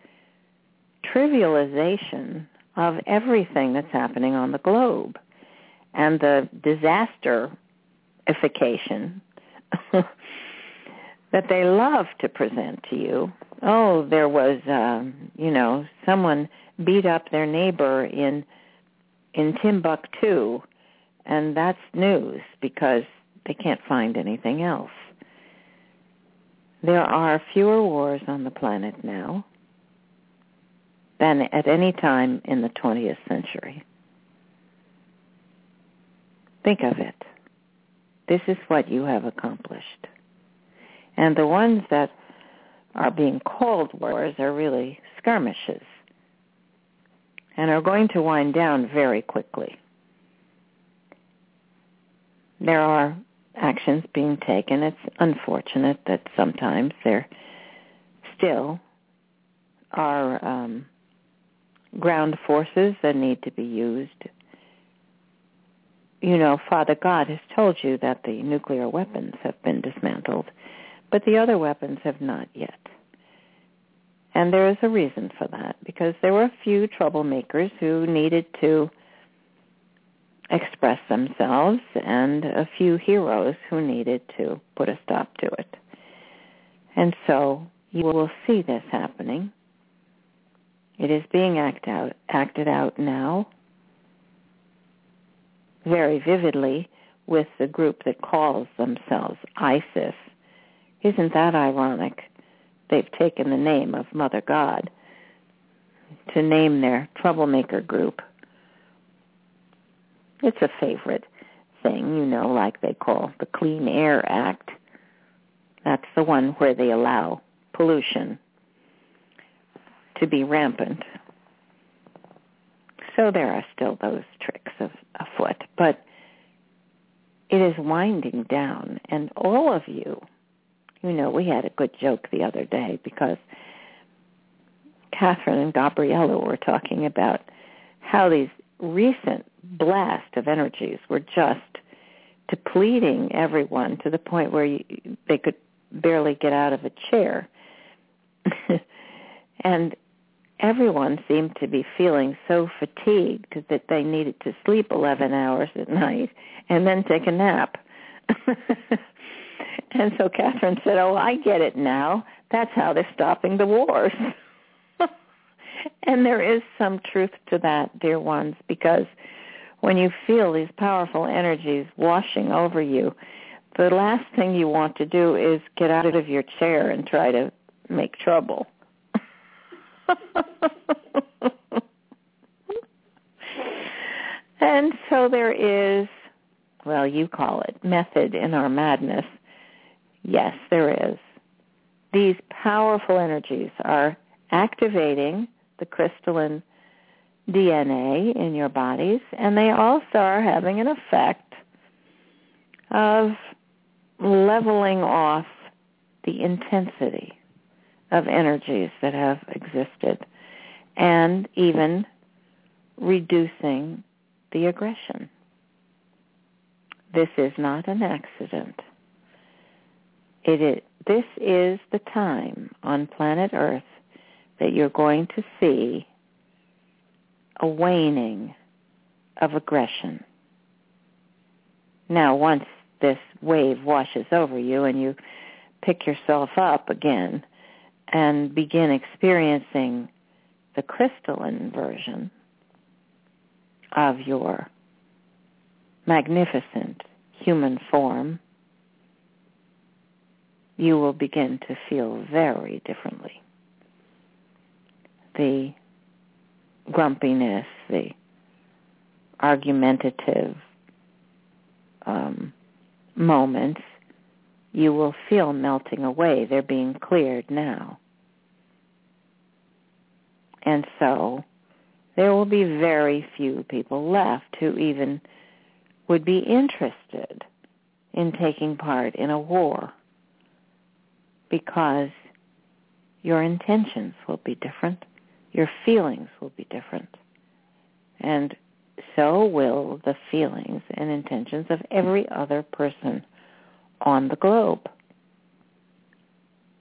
trivialization of everything that's happening on the globe and the disasterification that they love to present to you. Oh, there was, someone beat up their neighbor in Timbuktu, and that's news because they can't find anything else. There are fewer wars on the planet now than at any time in the 20th century. Think of it. This is what you have accomplished. And the ones that are being called wars are really skirmishes and are going to wind down very quickly. There are actions being taken. It's unfortunate that sometimes there still are ground forces that need to be used. Father God has told you that the nuclear weapons have been dismantled, but the other weapons have not yet. And there is a reason for that, because there were a few troublemakers who needed to express themselves and a few heroes who needed to put a stop to it. And so you will see this happening. It is being acted out now very vividly with the group that calls themselves ISIS. Isn't that ironic? They've taken the name of Mother God to name their troublemaker group. It's a favorite thing, like they call the Clean Air Act. That's the one where they allow pollution to be rampant. So there are still those tricks afoot. But it is winding down, and all of you, we had a good joke the other day because Catherine and Gabriella were talking about how these recent blast of energies were just depleting everyone to the point where they could barely get out of a chair. And everyone seemed to be feeling so fatigued that they needed to sleep 11 hours at night and then take a nap. And so Catherine said, oh, I get it now. That's how they're stopping the wars. And there is some truth to that, dear ones, because when you feel these powerful energies washing over you, the last thing you want to do is get out of your chair and try to make trouble. And so there is, well, you call it method in our madness. Yes, there is. These powerful energies are activating the crystalline DNA in your bodies, and they also are having an effect of leveling off the intensity of energies that have existed and even reducing the aggression. This is not an accident. This is the time on planet Earth that you're going to see a waning of aggression. Now, once this wave washes over you and you pick yourself up again and begin experiencing the crystalline version of your magnificent human form, you will begin to feel very differently. The grumpiness, the argumentative moments, you will feel melting away. They're being cleared now. And so there will be very few people left who even would be interested in taking part in a war, because your intentions will be different, your feelings will be different, and so will the feelings and intentions of every other person on the globe.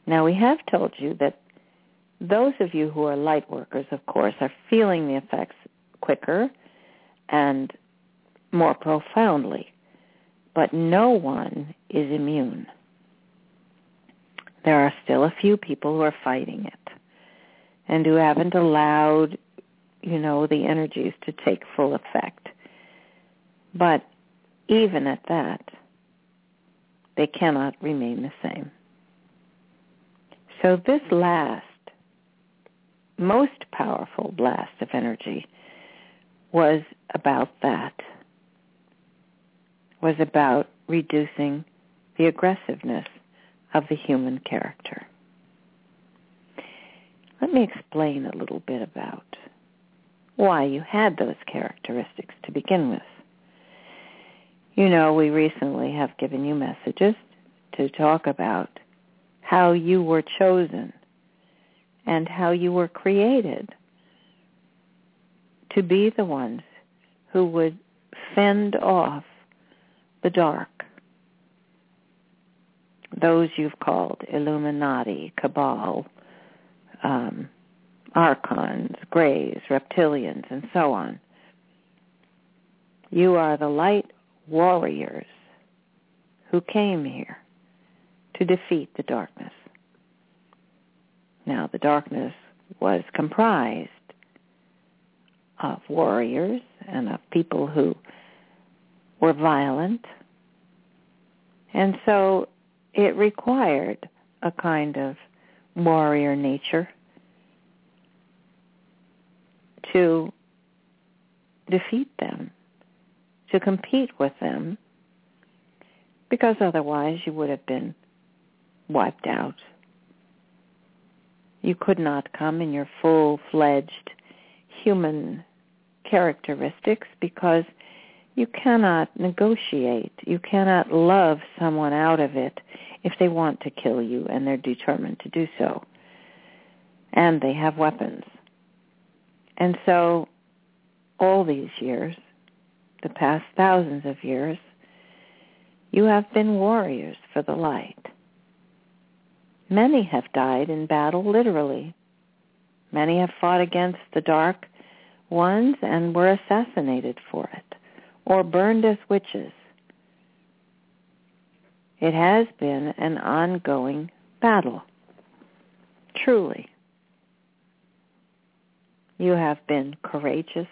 Now, we have told you that those of you who are light workers, of course, are feeling the effects quicker and more profoundly, but no one is immune. There are still a few people who are fighting it and who haven't allowed, the energies to take full effect. But even at that, they cannot remain the same. So this last, most powerful blast of energy was about that, was about reducing the aggressiveness of the human character. Let me explain a little bit about why you had those characteristics to begin with. We recently have given you messages to talk about how you were chosen and how you were created to be the ones who would fend off the dark, those you've called Illuminati, Cabal, Archons, Greys, Reptilians, and so on. You are the light warriors who came here to defeat the darkness. Now, the darkness was comprised of warriors and of people who were violent, and so it required a kind of warrior nature to defeat them, to compete with them, because otherwise you would have been wiped out. You could not come in your full-fledged human characteristics, because you cannot negotiate. You cannot love someone out of it if they want to kill you and they're determined to do so. And they have weapons. And so all these years, the past thousands of years, you have been warriors for the light. Many have died in battle, literally. Many have fought against the dark ones and were assassinated for it, or burned as witches. It has been an ongoing battle, truly. You have been courageous,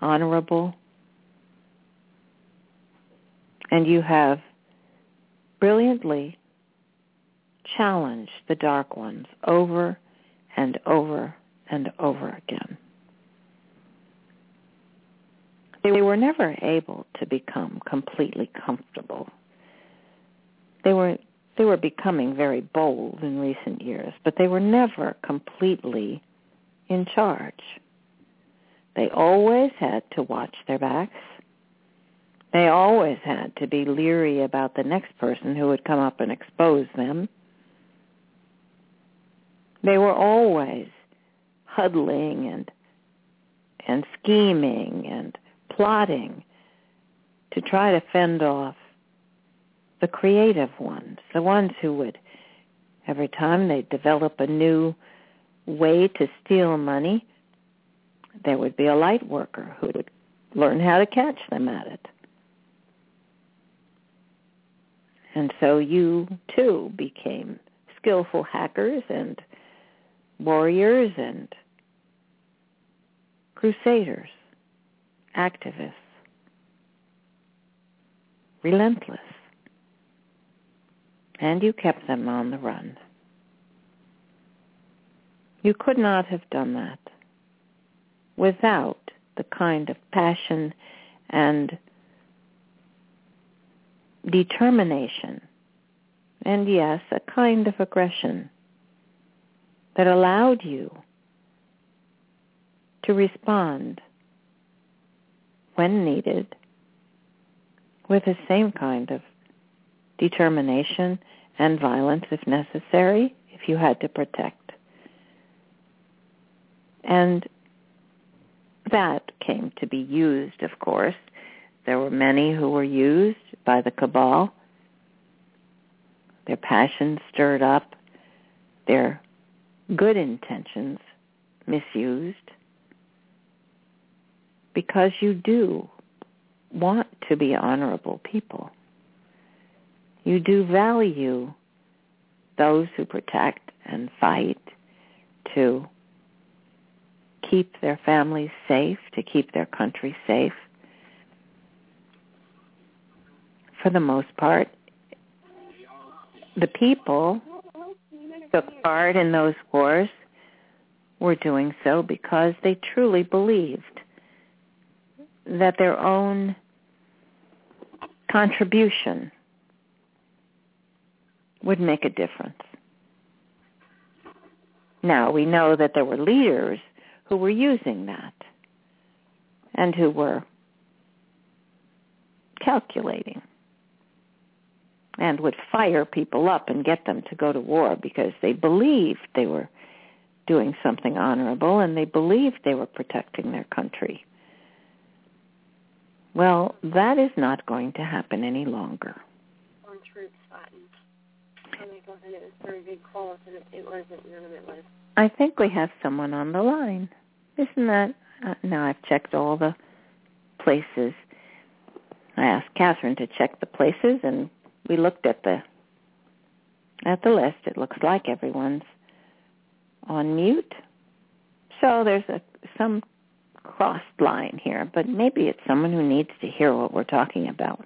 honorable, and you have brilliantly challenged the dark ones over and over and over again. They were never able to become completely comfortable. They were becoming very bold in recent years, but they were never completely in charge. They always had to watch their backs. They always had to be leery about the next person who would come up and expose them. They were always huddling and scheming and plotting to try to fend off the creative ones, the ones who would, every time they develop a new way to steal money, there would be a light worker who would learn how to catch them at it. And so you, too, became skillful hackers and warriors and crusaders, activists, relentless. And you kept them on the run. You could not have done that without the kind of passion and determination, and yes, a kind of aggression that allowed you to respond when needed with the same kind of determination and violence if necessary, if you had to protect. And that came to be used, of course. There were many who were used by the Cabal. Their passion stirred up, their good intentions misused, because you do want to be honorable people. You do value those who protect and fight to keep their families safe, to keep their country safe. For the most part, the people took part in those wars were doing so because they truly believed that their own contribution would make a difference. Now, we know that there were leaders who were using that and who were calculating and would fire people up and get them to go to war because they believed they were doing something honorable and they believed they were protecting their country. Well, that is not going to happen any longer. On troops flattened. Oh my God, and it was very big calls, and it wasn't, none of it was. I think we have someone on the line. Isn't that? Now I've checked all the places. I asked Catherine to check the places, and we looked at the list. It looks like everyone's on mute. So there's some crossed line here, but maybe it's someone who needs to hear what we're talking about.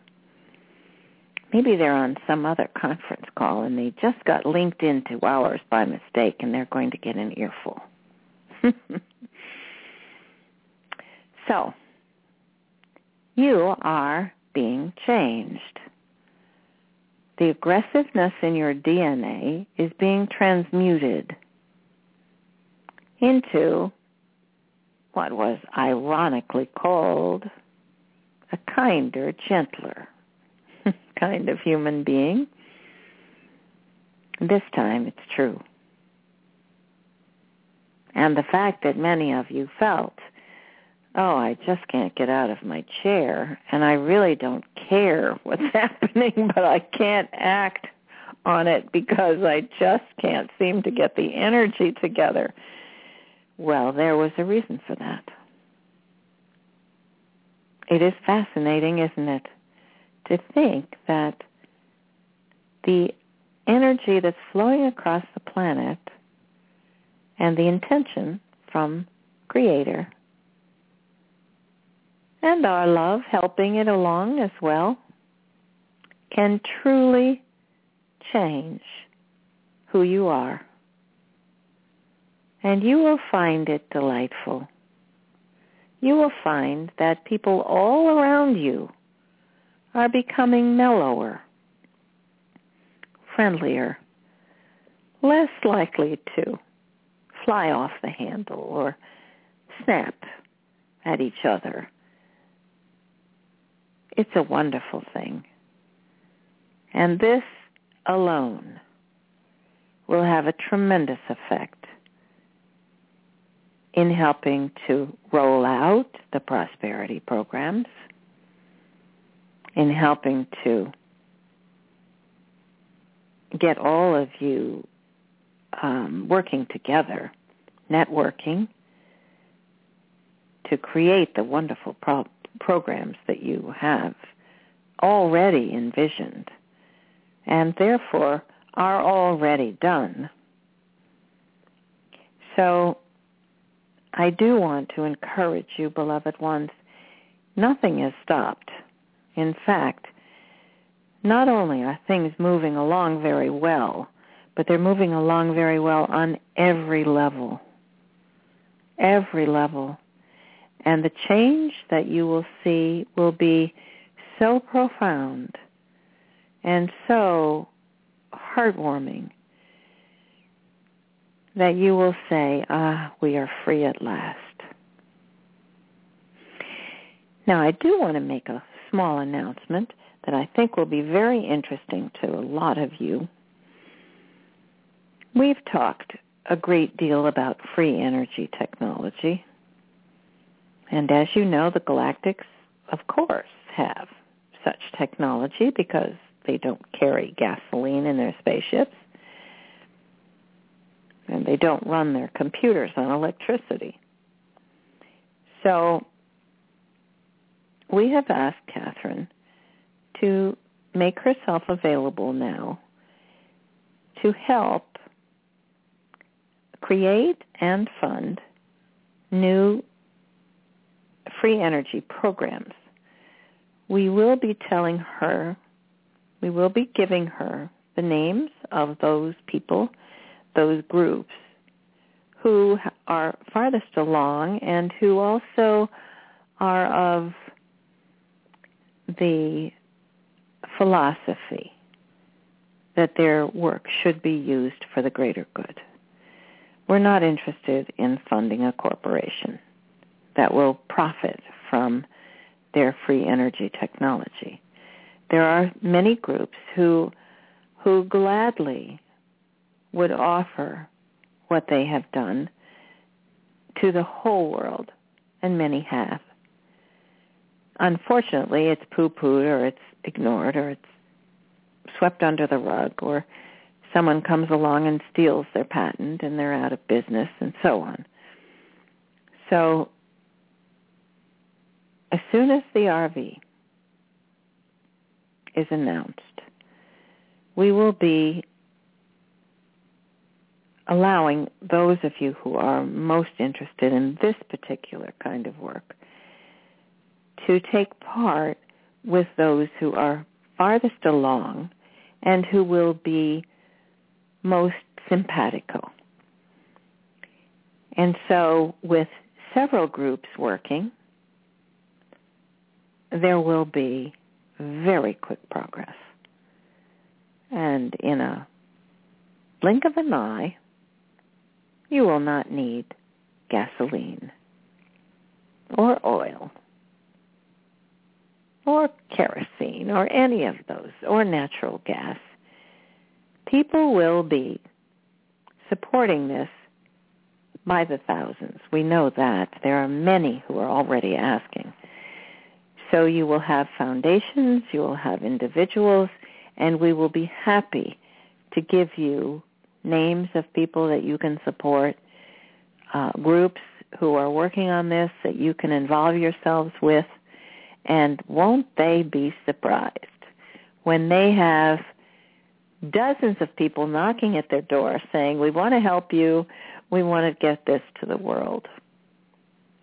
Maybe they're on some other conference call and they just got linked into ours by mistake and they're going to get an earful. So, you are being changed. The aggressiveness in your DNA is being transmuted into what was ironically called a kinder, gentler kind of human being. This time it's true. And the fact that many of you felt, oh, I just can't get out of my chair, and I really don't care what's happening, but I can't act on it because I just can't seem to get the energy together. Well, there was a reason for that. It is fascinating, isn't it, to think that the energy that's flowing across the planet and the intention from Creator and our love helping it along as well can truly change who you are. And you will find it delightful. You will find that people all around you are becoming mellower, friendlier, less likely to fly off the handle or snap at each other. It's a wonderful thing. And this alone will have a tremendous effect in helping to roll out the prosperity programs, in helping to get all of you working together, networking, to create the wonderful programs that you have already envisioned and therefore are already done. So I do want to encourage you, beloved ones, nothing is stopped. In fact, not only are things moving along very well, but they're moving along very well on every level. Every level. And the change that you will see will be so profound and so heartwarming that you will say, ah, we are free at last. Now, I do want to make a small announcement that I think will be very interesting to a lot of you. We've talked a great deal about free energy technology. And as you know, the galactics, of course, have such technology because they don't carry gasoline in their spaceships. And they don't run their computers on electricity. So we have asked Catherine to make herself available now to help create and fund new free energy programs. We will be telling her, we will be giving her the names of those people, those groups who are farthest along and who also are of the philosophy that their work should be used for the greater good. We're not interested in funding a corporation that will profit from their free energy technology. There are many groups who gladly would offer what they have done to the whole world, and many have. Unfortunately, it's poo-pooed or it's ignored or it's swept under the rug, or someone comes along and steals their patent and they're out of business and so on. So as soon as the RV is announced, we will be allowing those of you who are most interested in this particular kind of work to take part with those who are farthest along and who will be most simpatico. And so with several groups working, there will be very quick progress. And in a blink of an eye, you will not need gasoline or oil or kerosene or any of those, or natural gas. People will be supporting this by the thousands. We know that. There are many who are already asking. So you will have foundations, you will have individuals, and we will be happy to give you names of people that you can support, groups who are working on this that you can involve yourselves with, and won't they be surprised when they have dozens of people knocking at their door saying, we want to help you, we want to get this to the world.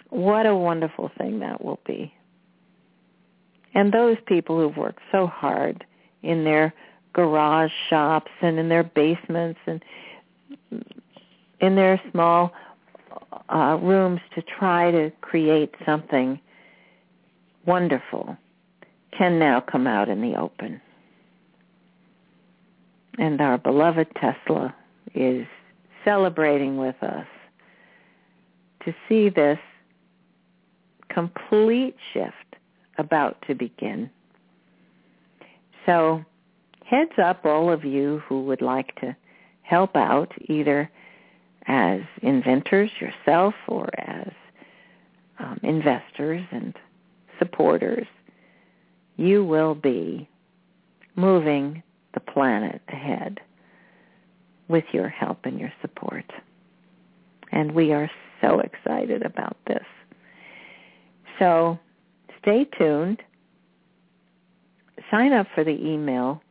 What a wonderful thing that will be. And those people who've worked so hard in their garage shops and in their basements and in their small rooms to try to create something wonderful can now come out in the open. And our beloved Tesla is celebrating with us to see this complete shift about to begin. So heads up, all of you who would like to help out, either as inventors yourself or as investors and supporters. You will be moving the planet ahead with your help and your support. And we are so excited about this. So stay tuned. Sign up for the email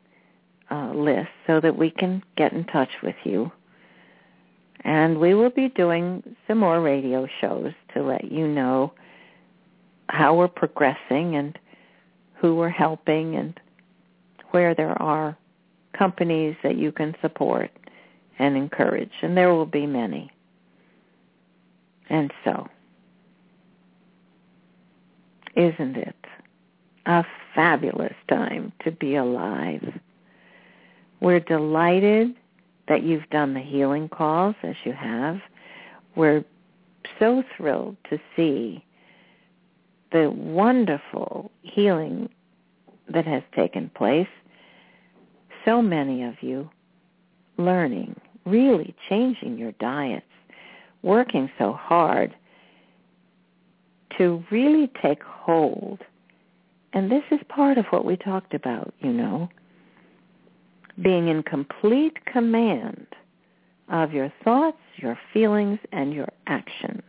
list so that we can get in touch with you. And we will be doing some more radio shows to let you know how we're progressing and who we're helping and where there are companies that you can support and encourage. And there will be many. And so, isn't it a fabulous time to be alive? We're delighted that you've done the healing calls, as you have. We're so thrilled to see the wonderful healing that has taken place. So many of you learning, really changing your diets, working so hard to really take hold. And this is part of what we talked about, you know, being in complete command of your thoughts, your feelings, and your actions.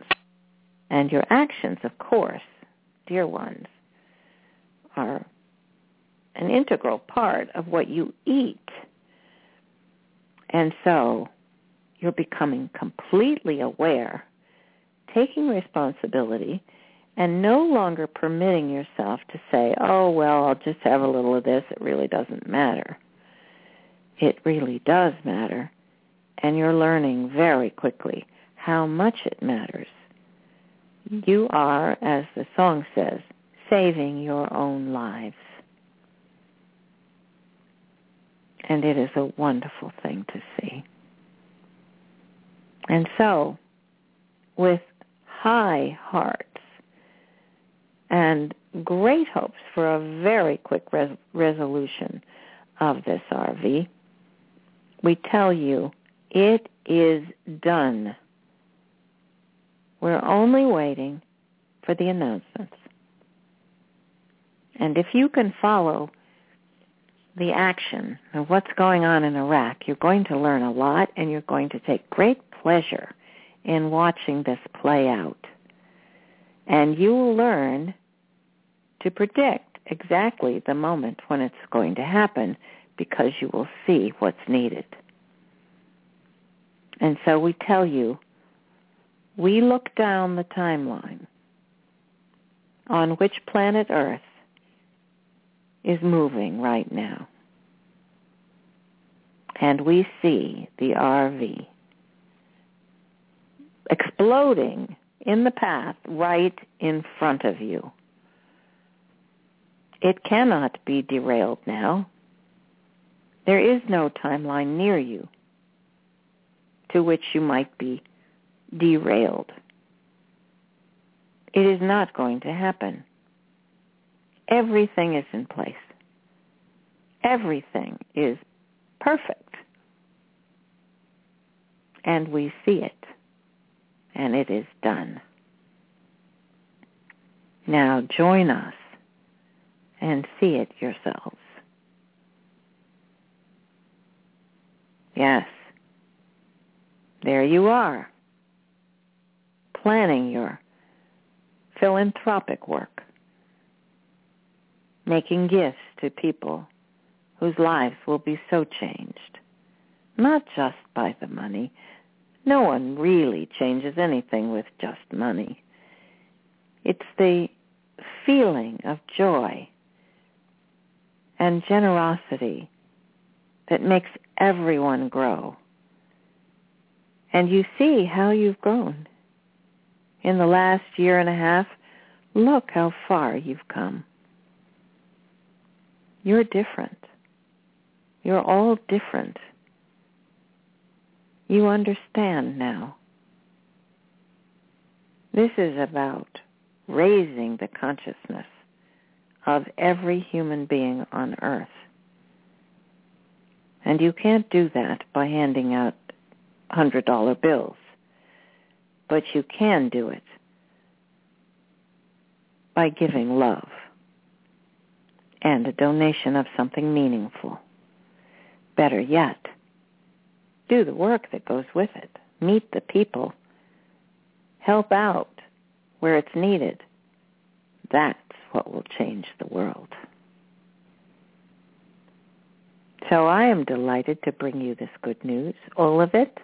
And your actions, of course, dear ones, are an integral part of what you eat. And so you're becoming completely aware, taking responsibility, and no longer permitting yourself to say, oh, well, I'll just have a little of this. It really doesn't matter. It really does matter. And you're learning very quickly how much it matters. You are, as the song says, saving your own lives. And it is a wonderful thing to see. And so, with high hearts and great hopes for a very quick resolution of this RV, we tell you it is done. We're only waiting for the announcements. And if you can follow the action of what's going on in Iraq, you're going to learn a lot, and you're going to take great pleasure in watching this play out. And you will learn to predict exactly the moment when it's going to happen, because you will see what's needed. And so we tell you, we look down the timeline on which planet Earth is moving right now. And we see the RV exploding in the path right in front of you. It cannot be derailed now. There is no timeline near you to which you might be derailed. It is not going to happen. Everything is in place. Everything is perfect. And we see it. And it is done. Now join us and see it yourselves. Yes. There you are, planning your philanthropic work, making gifts to people whose lives will be so changed. Not just by the money. No one really changes anything with just money. It's the feeling of joy and generosity that makes everyone grow. And you see how you've grown. In the last year and a half, look how far you've come. You're different. You're all different. You understand now. This is about raising the consciousness of every human being on Earth. And you can't do that by handing out $100 bills. But you can do it by giving love and a donation of something meaningful. Better yet, do the work that goes with it. Meet the people. Help out where it's needed. That's what will change the world. So I am delighted to bring you this good news, all of it.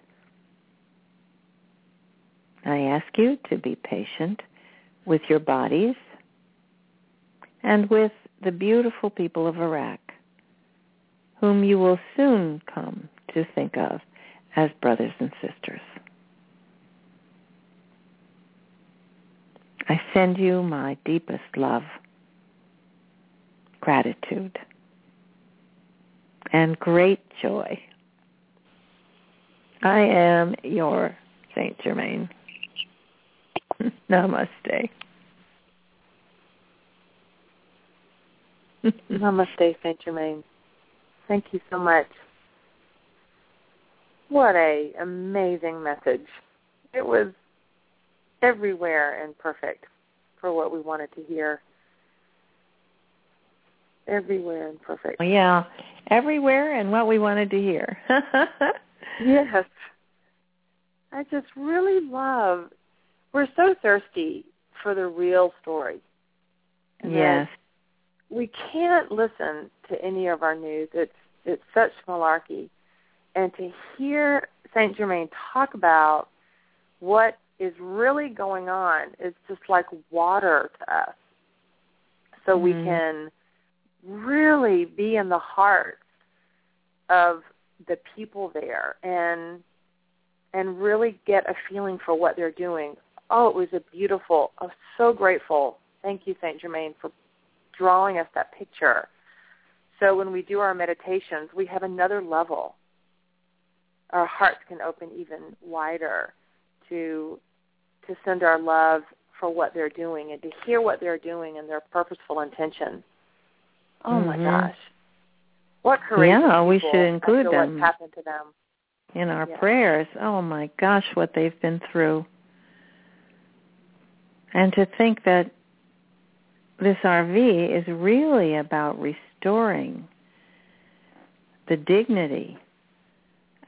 I ask you to be patient with your bodies and with the beautiful people of Iraq, whom you will soon come to think of as brothers and sisters. I send you my deepest love, gratitude, and great joy. I am your St. Germain. Namaste. Namaste, St. Germain. Thank you so much. What an amazing message. It was everywhere and perfect for what we wanted to hear. Everywhere and perfect. Yeah, everywhere and what we wanted to hear. Yes. I just really love, we're so thirsty for the real story. And yes. We can't listen to any of our news. It's such malarkey. And to hear St. Germain talk about what is really going on is just like water to us. So we can really be in the heart of the people there and really get a feeling for what they're doing. Oh, it was a beautiful, I'm so grateful. Thank you, St. Germain, for drawing us that picture. So when we do our meditations, we have another level. Our hearts can open even wider to send our love for what they're doing and to hear what they're doing and their purposeful intention. Oh, my gosh. What courageous people. Yeah, we should include them. What's happened to them. In our prayers. Oh, my gosh, what they've been through. And to think that this RV is really about restoring the dignity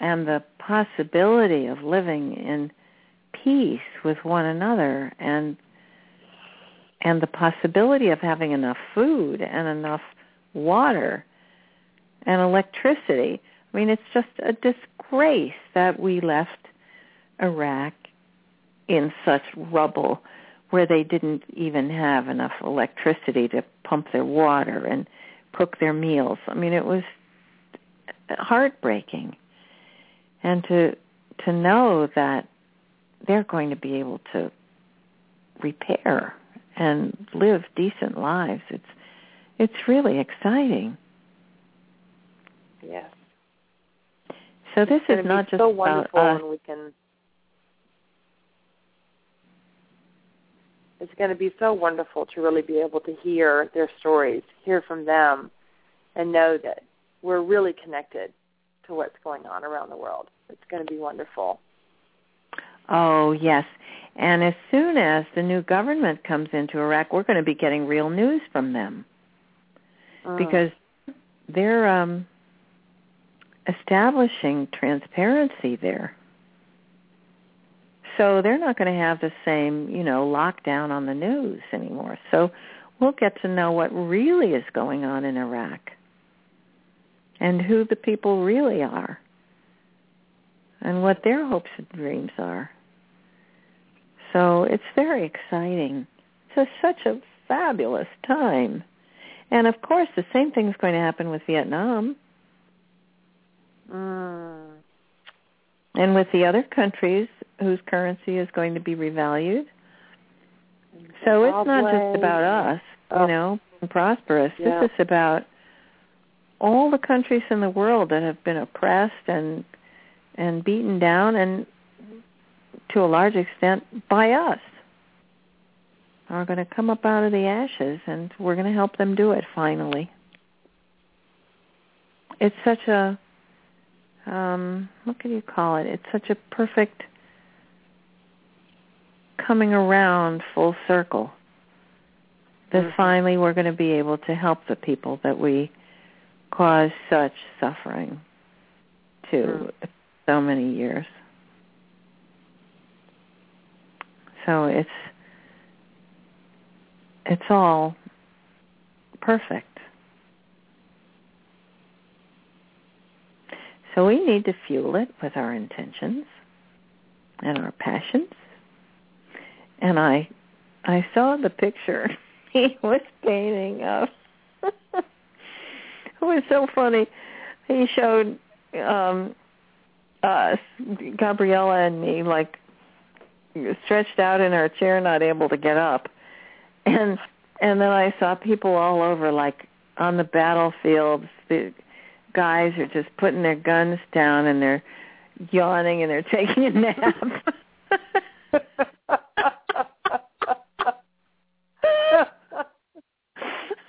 and the possibility of living in peace with one another and the possibility of having enough food and enough water and electricity. I mean, it's just a disgrace that we left Iraq in such rubble where they didn't even have enough electricity to pump their water and cook their meals. I mean, it was heartbreaking. And to know that they're going to be able to repair and live decent lives, it's really exciting. Yes. So this is not just about us. It's going to be so wonderful to really be able to hear their stories, hear from them, and know that we're really connected to what's going on around the world. It's going to be wonderful. Oh, yes. And as soon as the new government comes into Iraq, we're going to be getting real news from them because they're establishing transparency there. So they're not going to have the same, lockdown on the news anymore. So we'll get to know what really is going on in Iraq and who the people really are and what their hopes and dreams are. So it's very exciting. It's such a fabulous time. And, of course, the same thing is going to happen with Vietnam and with the other countries whose currency is going to be revalued. So it's not just about us, being prosperous. Yeah. This is about all the countries in the world that have been oppressed and beaten down, and to a large extent by us, are going to come up out of the ashes, and we're going to help them do it finally. It's such a, what can you call it? It's such a perfect coming around full circle that finally we're going to be able to help the people that we cause such suffering to so many years. So it's all perfect. So we need to fuel it with our intentions and our passions. And I saw the picture he was painting of. It was so funny. He showed us, Gabriella and me, like stretched out in our chair, not able to get up. And then I saw people all over, like on the battlefields. The guys are just putting their guns down and they're yawning and they're taking a nap.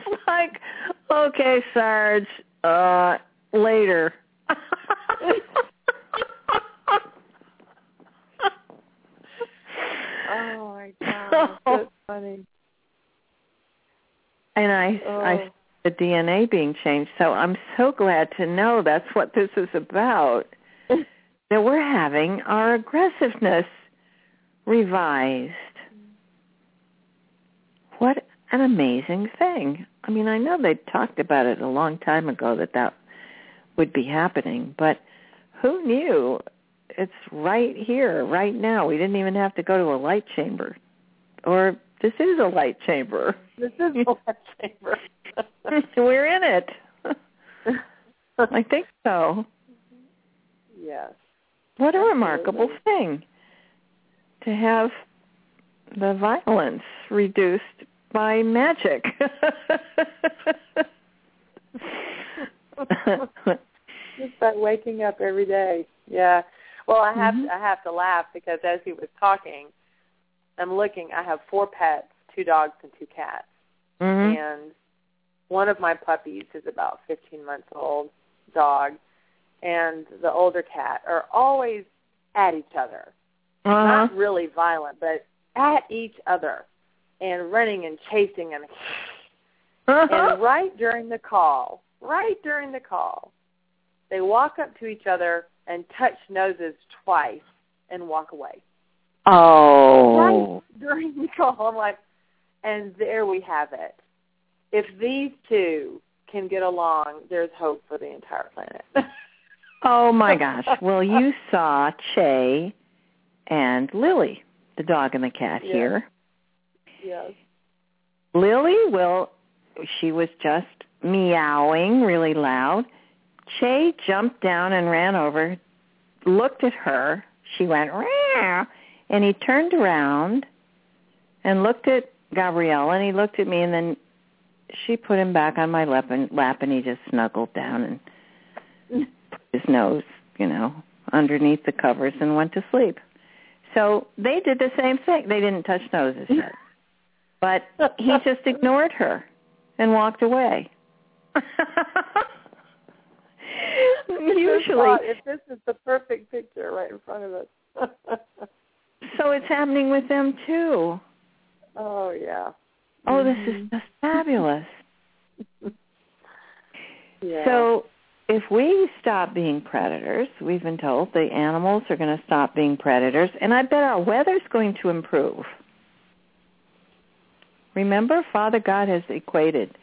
It's like, okay, Sarge, later. Oh my God, that's funny. And I the DNA being changed. So I'm so glad to know that's what this is about. That we're having our aggressiveness revised. What an amazing thing. I mean, I know they talked about it a long time ago that would be happening, but who knew? It's right here, right now. We didn't even have to go to a light chamber. Or this is a light chamber. This is a light chamber. We're in it. I think so. Yes. What a remarkable thing to have the violence reduced by magic. Just by waking up every day. Yeah. Well, I have to laugh because as he was talking, I'm looking. I have 4 pets, 2 dogs and 2 cats. Mm-hmm. And one of my puppies is about 15 months old, dog, and the older cat are always at each other. Uh-huh. Not really violent, but at each other and running and chasing and, uh-huh. And right during the call, they walk up to each other and touch noses twice and walk away. Oh. Right during the call. I'm like, and there we have it. If these two can get along, there's hope for the entire planet. Oh, my gosh. Well, you saw Che and Lily, the dog and the cat here. Yes. Lily, she was just meowing really loud. Che jumped down and ran over, looked at her. She went, "Rah!" And he turned around and looked at Gabriella, and he looked at me, and then she put him back on my lap, and he just snuggled down and put his nose, underneath the covers and went to sleep. So they did the same thing. They didn't touch noses yet. But he just ignored her and walked away. Usually. If this is the perfect picture right in front of us. So it's happening with them, too. Oh, yeah. Oh, this is just fabulous. Yeah. So if we stop being predators, we've been told the animals are going to stop being predators, and I bet our weather's going to improve. Remember, Father God has equated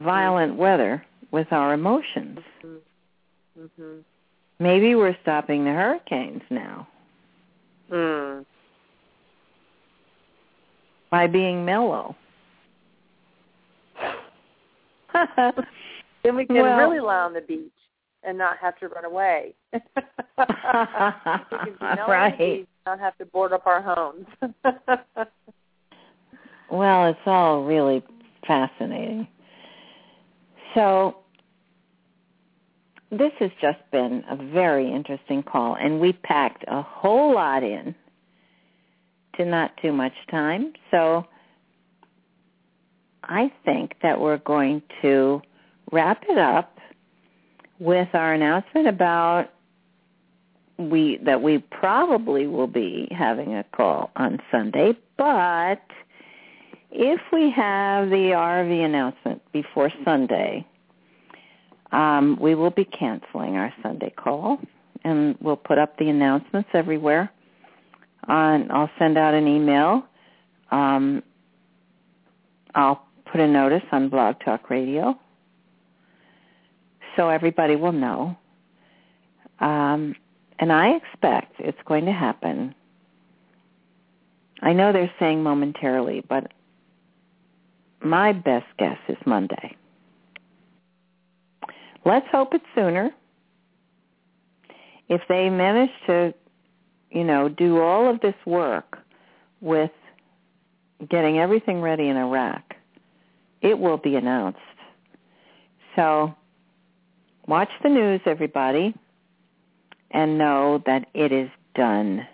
violent weather with our emotions. Mm-hmm. Mm-hmm. Maybe we're stopping the hurricanes now. Mm. By being mellow. Then we can really lie on the beach and not have to run away. We can be mellow on the beach and not have to board up our homes. Well, it's all really fascinating. So this has just been a very interesting call, and we packed a whole lot in. Not too much time. So I think that we're going to wrap it up with our announcement about that we probably will be having a call on Sunday, but if we have the RV announcement before Sunday, we will be canceling our Sunday call, and we'll put up the announcements everywhere. I'll send out an email. I'll put a notice on Blog Talk Radio so everybody will know. And I expect it's going to happen. I know they're saying momentarily, but my best guess is Monday. Let's hope it's sooner. If they manage to, you know, do all of this work with getting everything ready in Iraq, it will be announced. So watch the news, everybody, and know that it is done.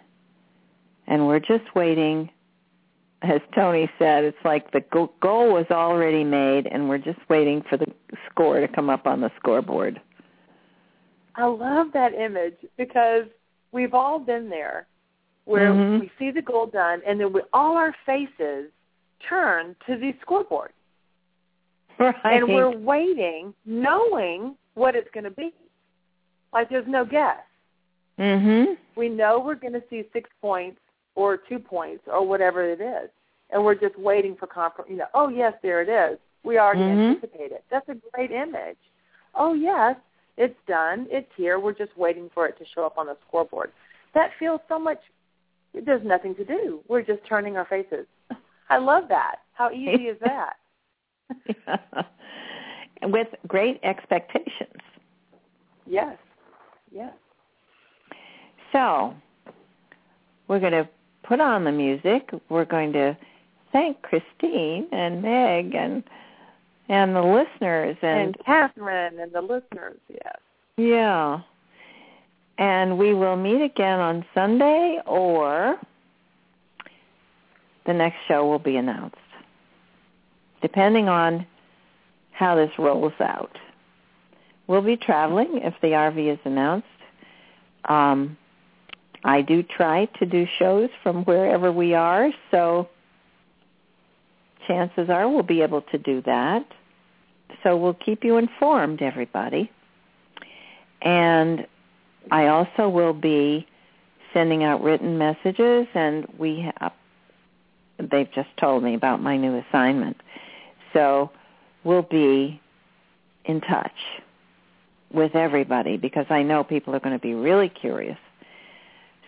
And we're just waiting. As Tony said, it's like the goal was already made, and we're just waiting for the score to come up on the scoreboard. I love that image because we've all been there where we see the goal done, and then all our faces turn to the scoreboard. Right. And we're waiting, knowing what it's going to be. Like there's no guess. We know we're going to see 6 points or 2 points or whatever it is, and we're just waiting for confirmation. You know, oh, yes, there it is. We already anticipated it. That's a great image. Oh, yes, it's done. It's here. We're just waiting for it to show up on the scoreboard. That feels so much – there's nothing to do. We're just turning our faces. I love that. How easy is that? With great expectations. Yes, yes. So we're going to put on the music. We're going to thank Christine and Meg and the listeners. And Catherine and the listeners, yes. Yeah. And we will meet again on Sunday, or the next show will be announced, depending on how this rolls out. We'll be traveling if the RV is announced. I do try to do shows from wherever we are, so chances are we'll be able to do that. So we'll keep you informed, everybody. And I also will be sending out written messages, and they've just told me about my new assignment. So we'll be in touch with everybody because I know people are going to be really curious.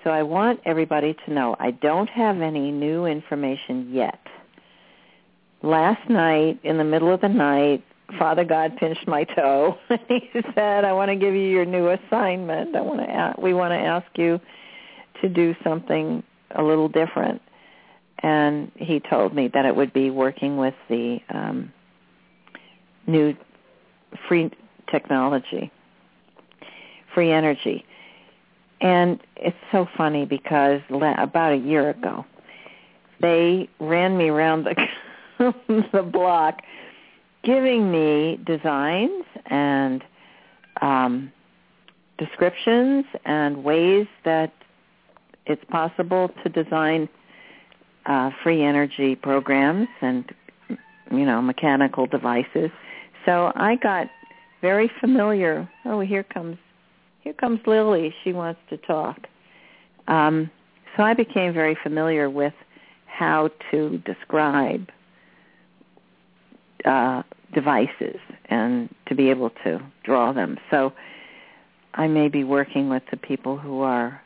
So I want everybody to know I don't have any new information yet. Last night, in the middle of the night, Father God pinched my toe. He said, I want to give you your new assignment. We want to ask you to do something a little different. And he told me that it would be working with the new free technology, free energy. And it's so funny because about a year ago, they ran me around the block giving me designs and descriptions and ways that it's possible to design free energy programs and, you know, mechanical devices. So I got very familiar. Oh, here comes Lily. She wants to talk. So I became very familiar with how to describe devices and to be able to draw them. So I may be working with the people who are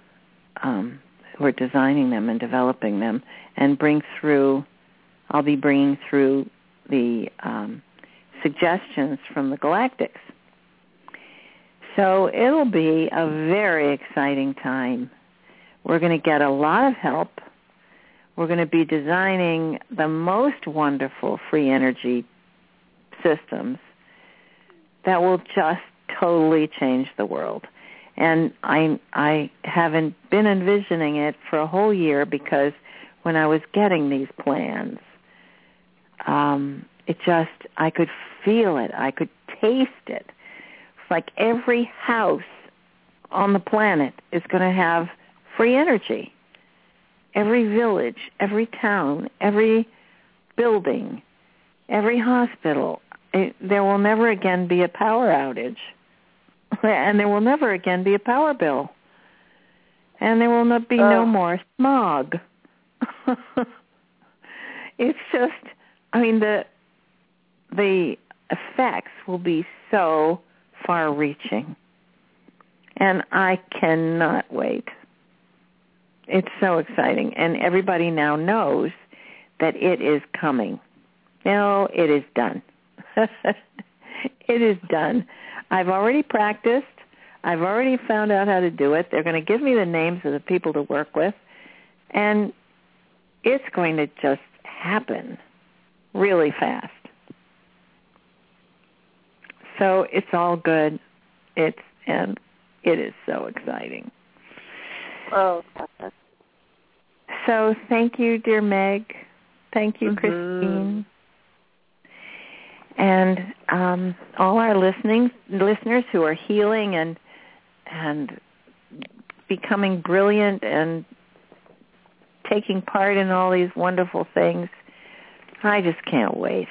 designing them and developing them, and I'll be bringing through the suggestions from the Galactics. So it'll be a very exciting time. We're going to get a lot of help. We're going to be designing the most wonderful free energy systems that will just totally change the world. And I haven't been envisioning it for a whole year because when I was getting these plans, I could feel it. I could taste it. Like every house on the planet is going to have free energy. Every village, every town, every building, every hospital. There will never again be a power outage. And there will never again be a power bill. And there will not be no more smog. It's just, I mean, the effects will be so far-reaching and I cannot wait. It's so exciting, and everybody now knows that it is coming. No, it is done. It is done. I've already practiced. I've already found out how to do it. They're going to give me the names of the people to work with, and it's going to just happen really fast. So it's all good. It is so exciting. Oh. So thank you, dear Meg. Thank you, Christine. And all our listeners who are healing and becoming brilliant and taking part in all these wonderful things, I just can't wait.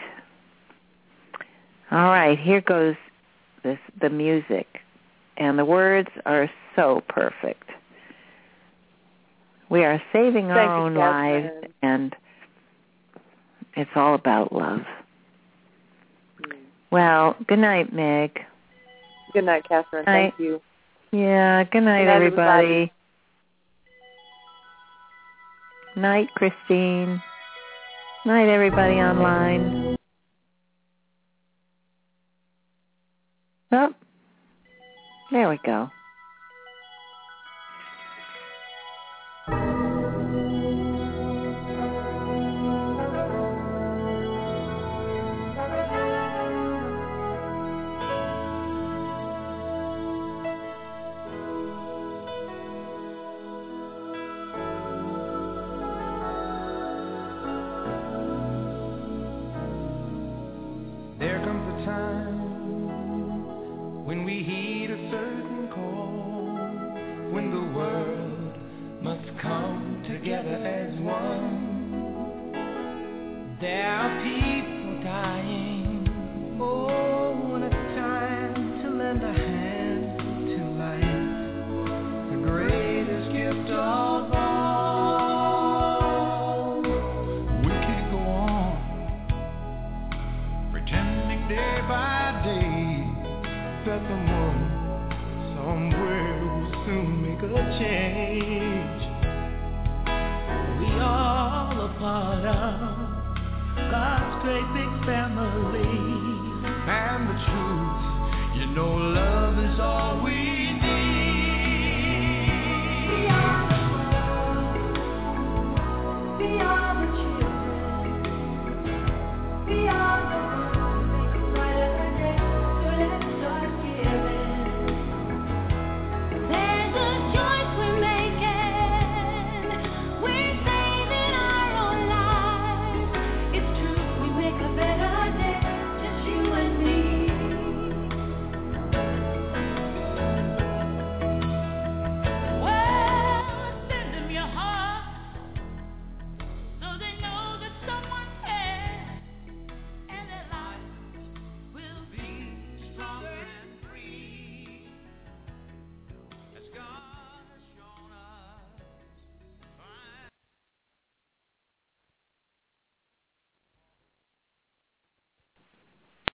All right, here goes the music, and the words are so perfect. We are saving our own lives, and it's all about love. Well, good night, Meg. Good night, Catherine. Thank you. Yeah, good night, everybody. Night, Christine. Night, everybody online. Oh, there we go. Family and the truth, you know, love is all we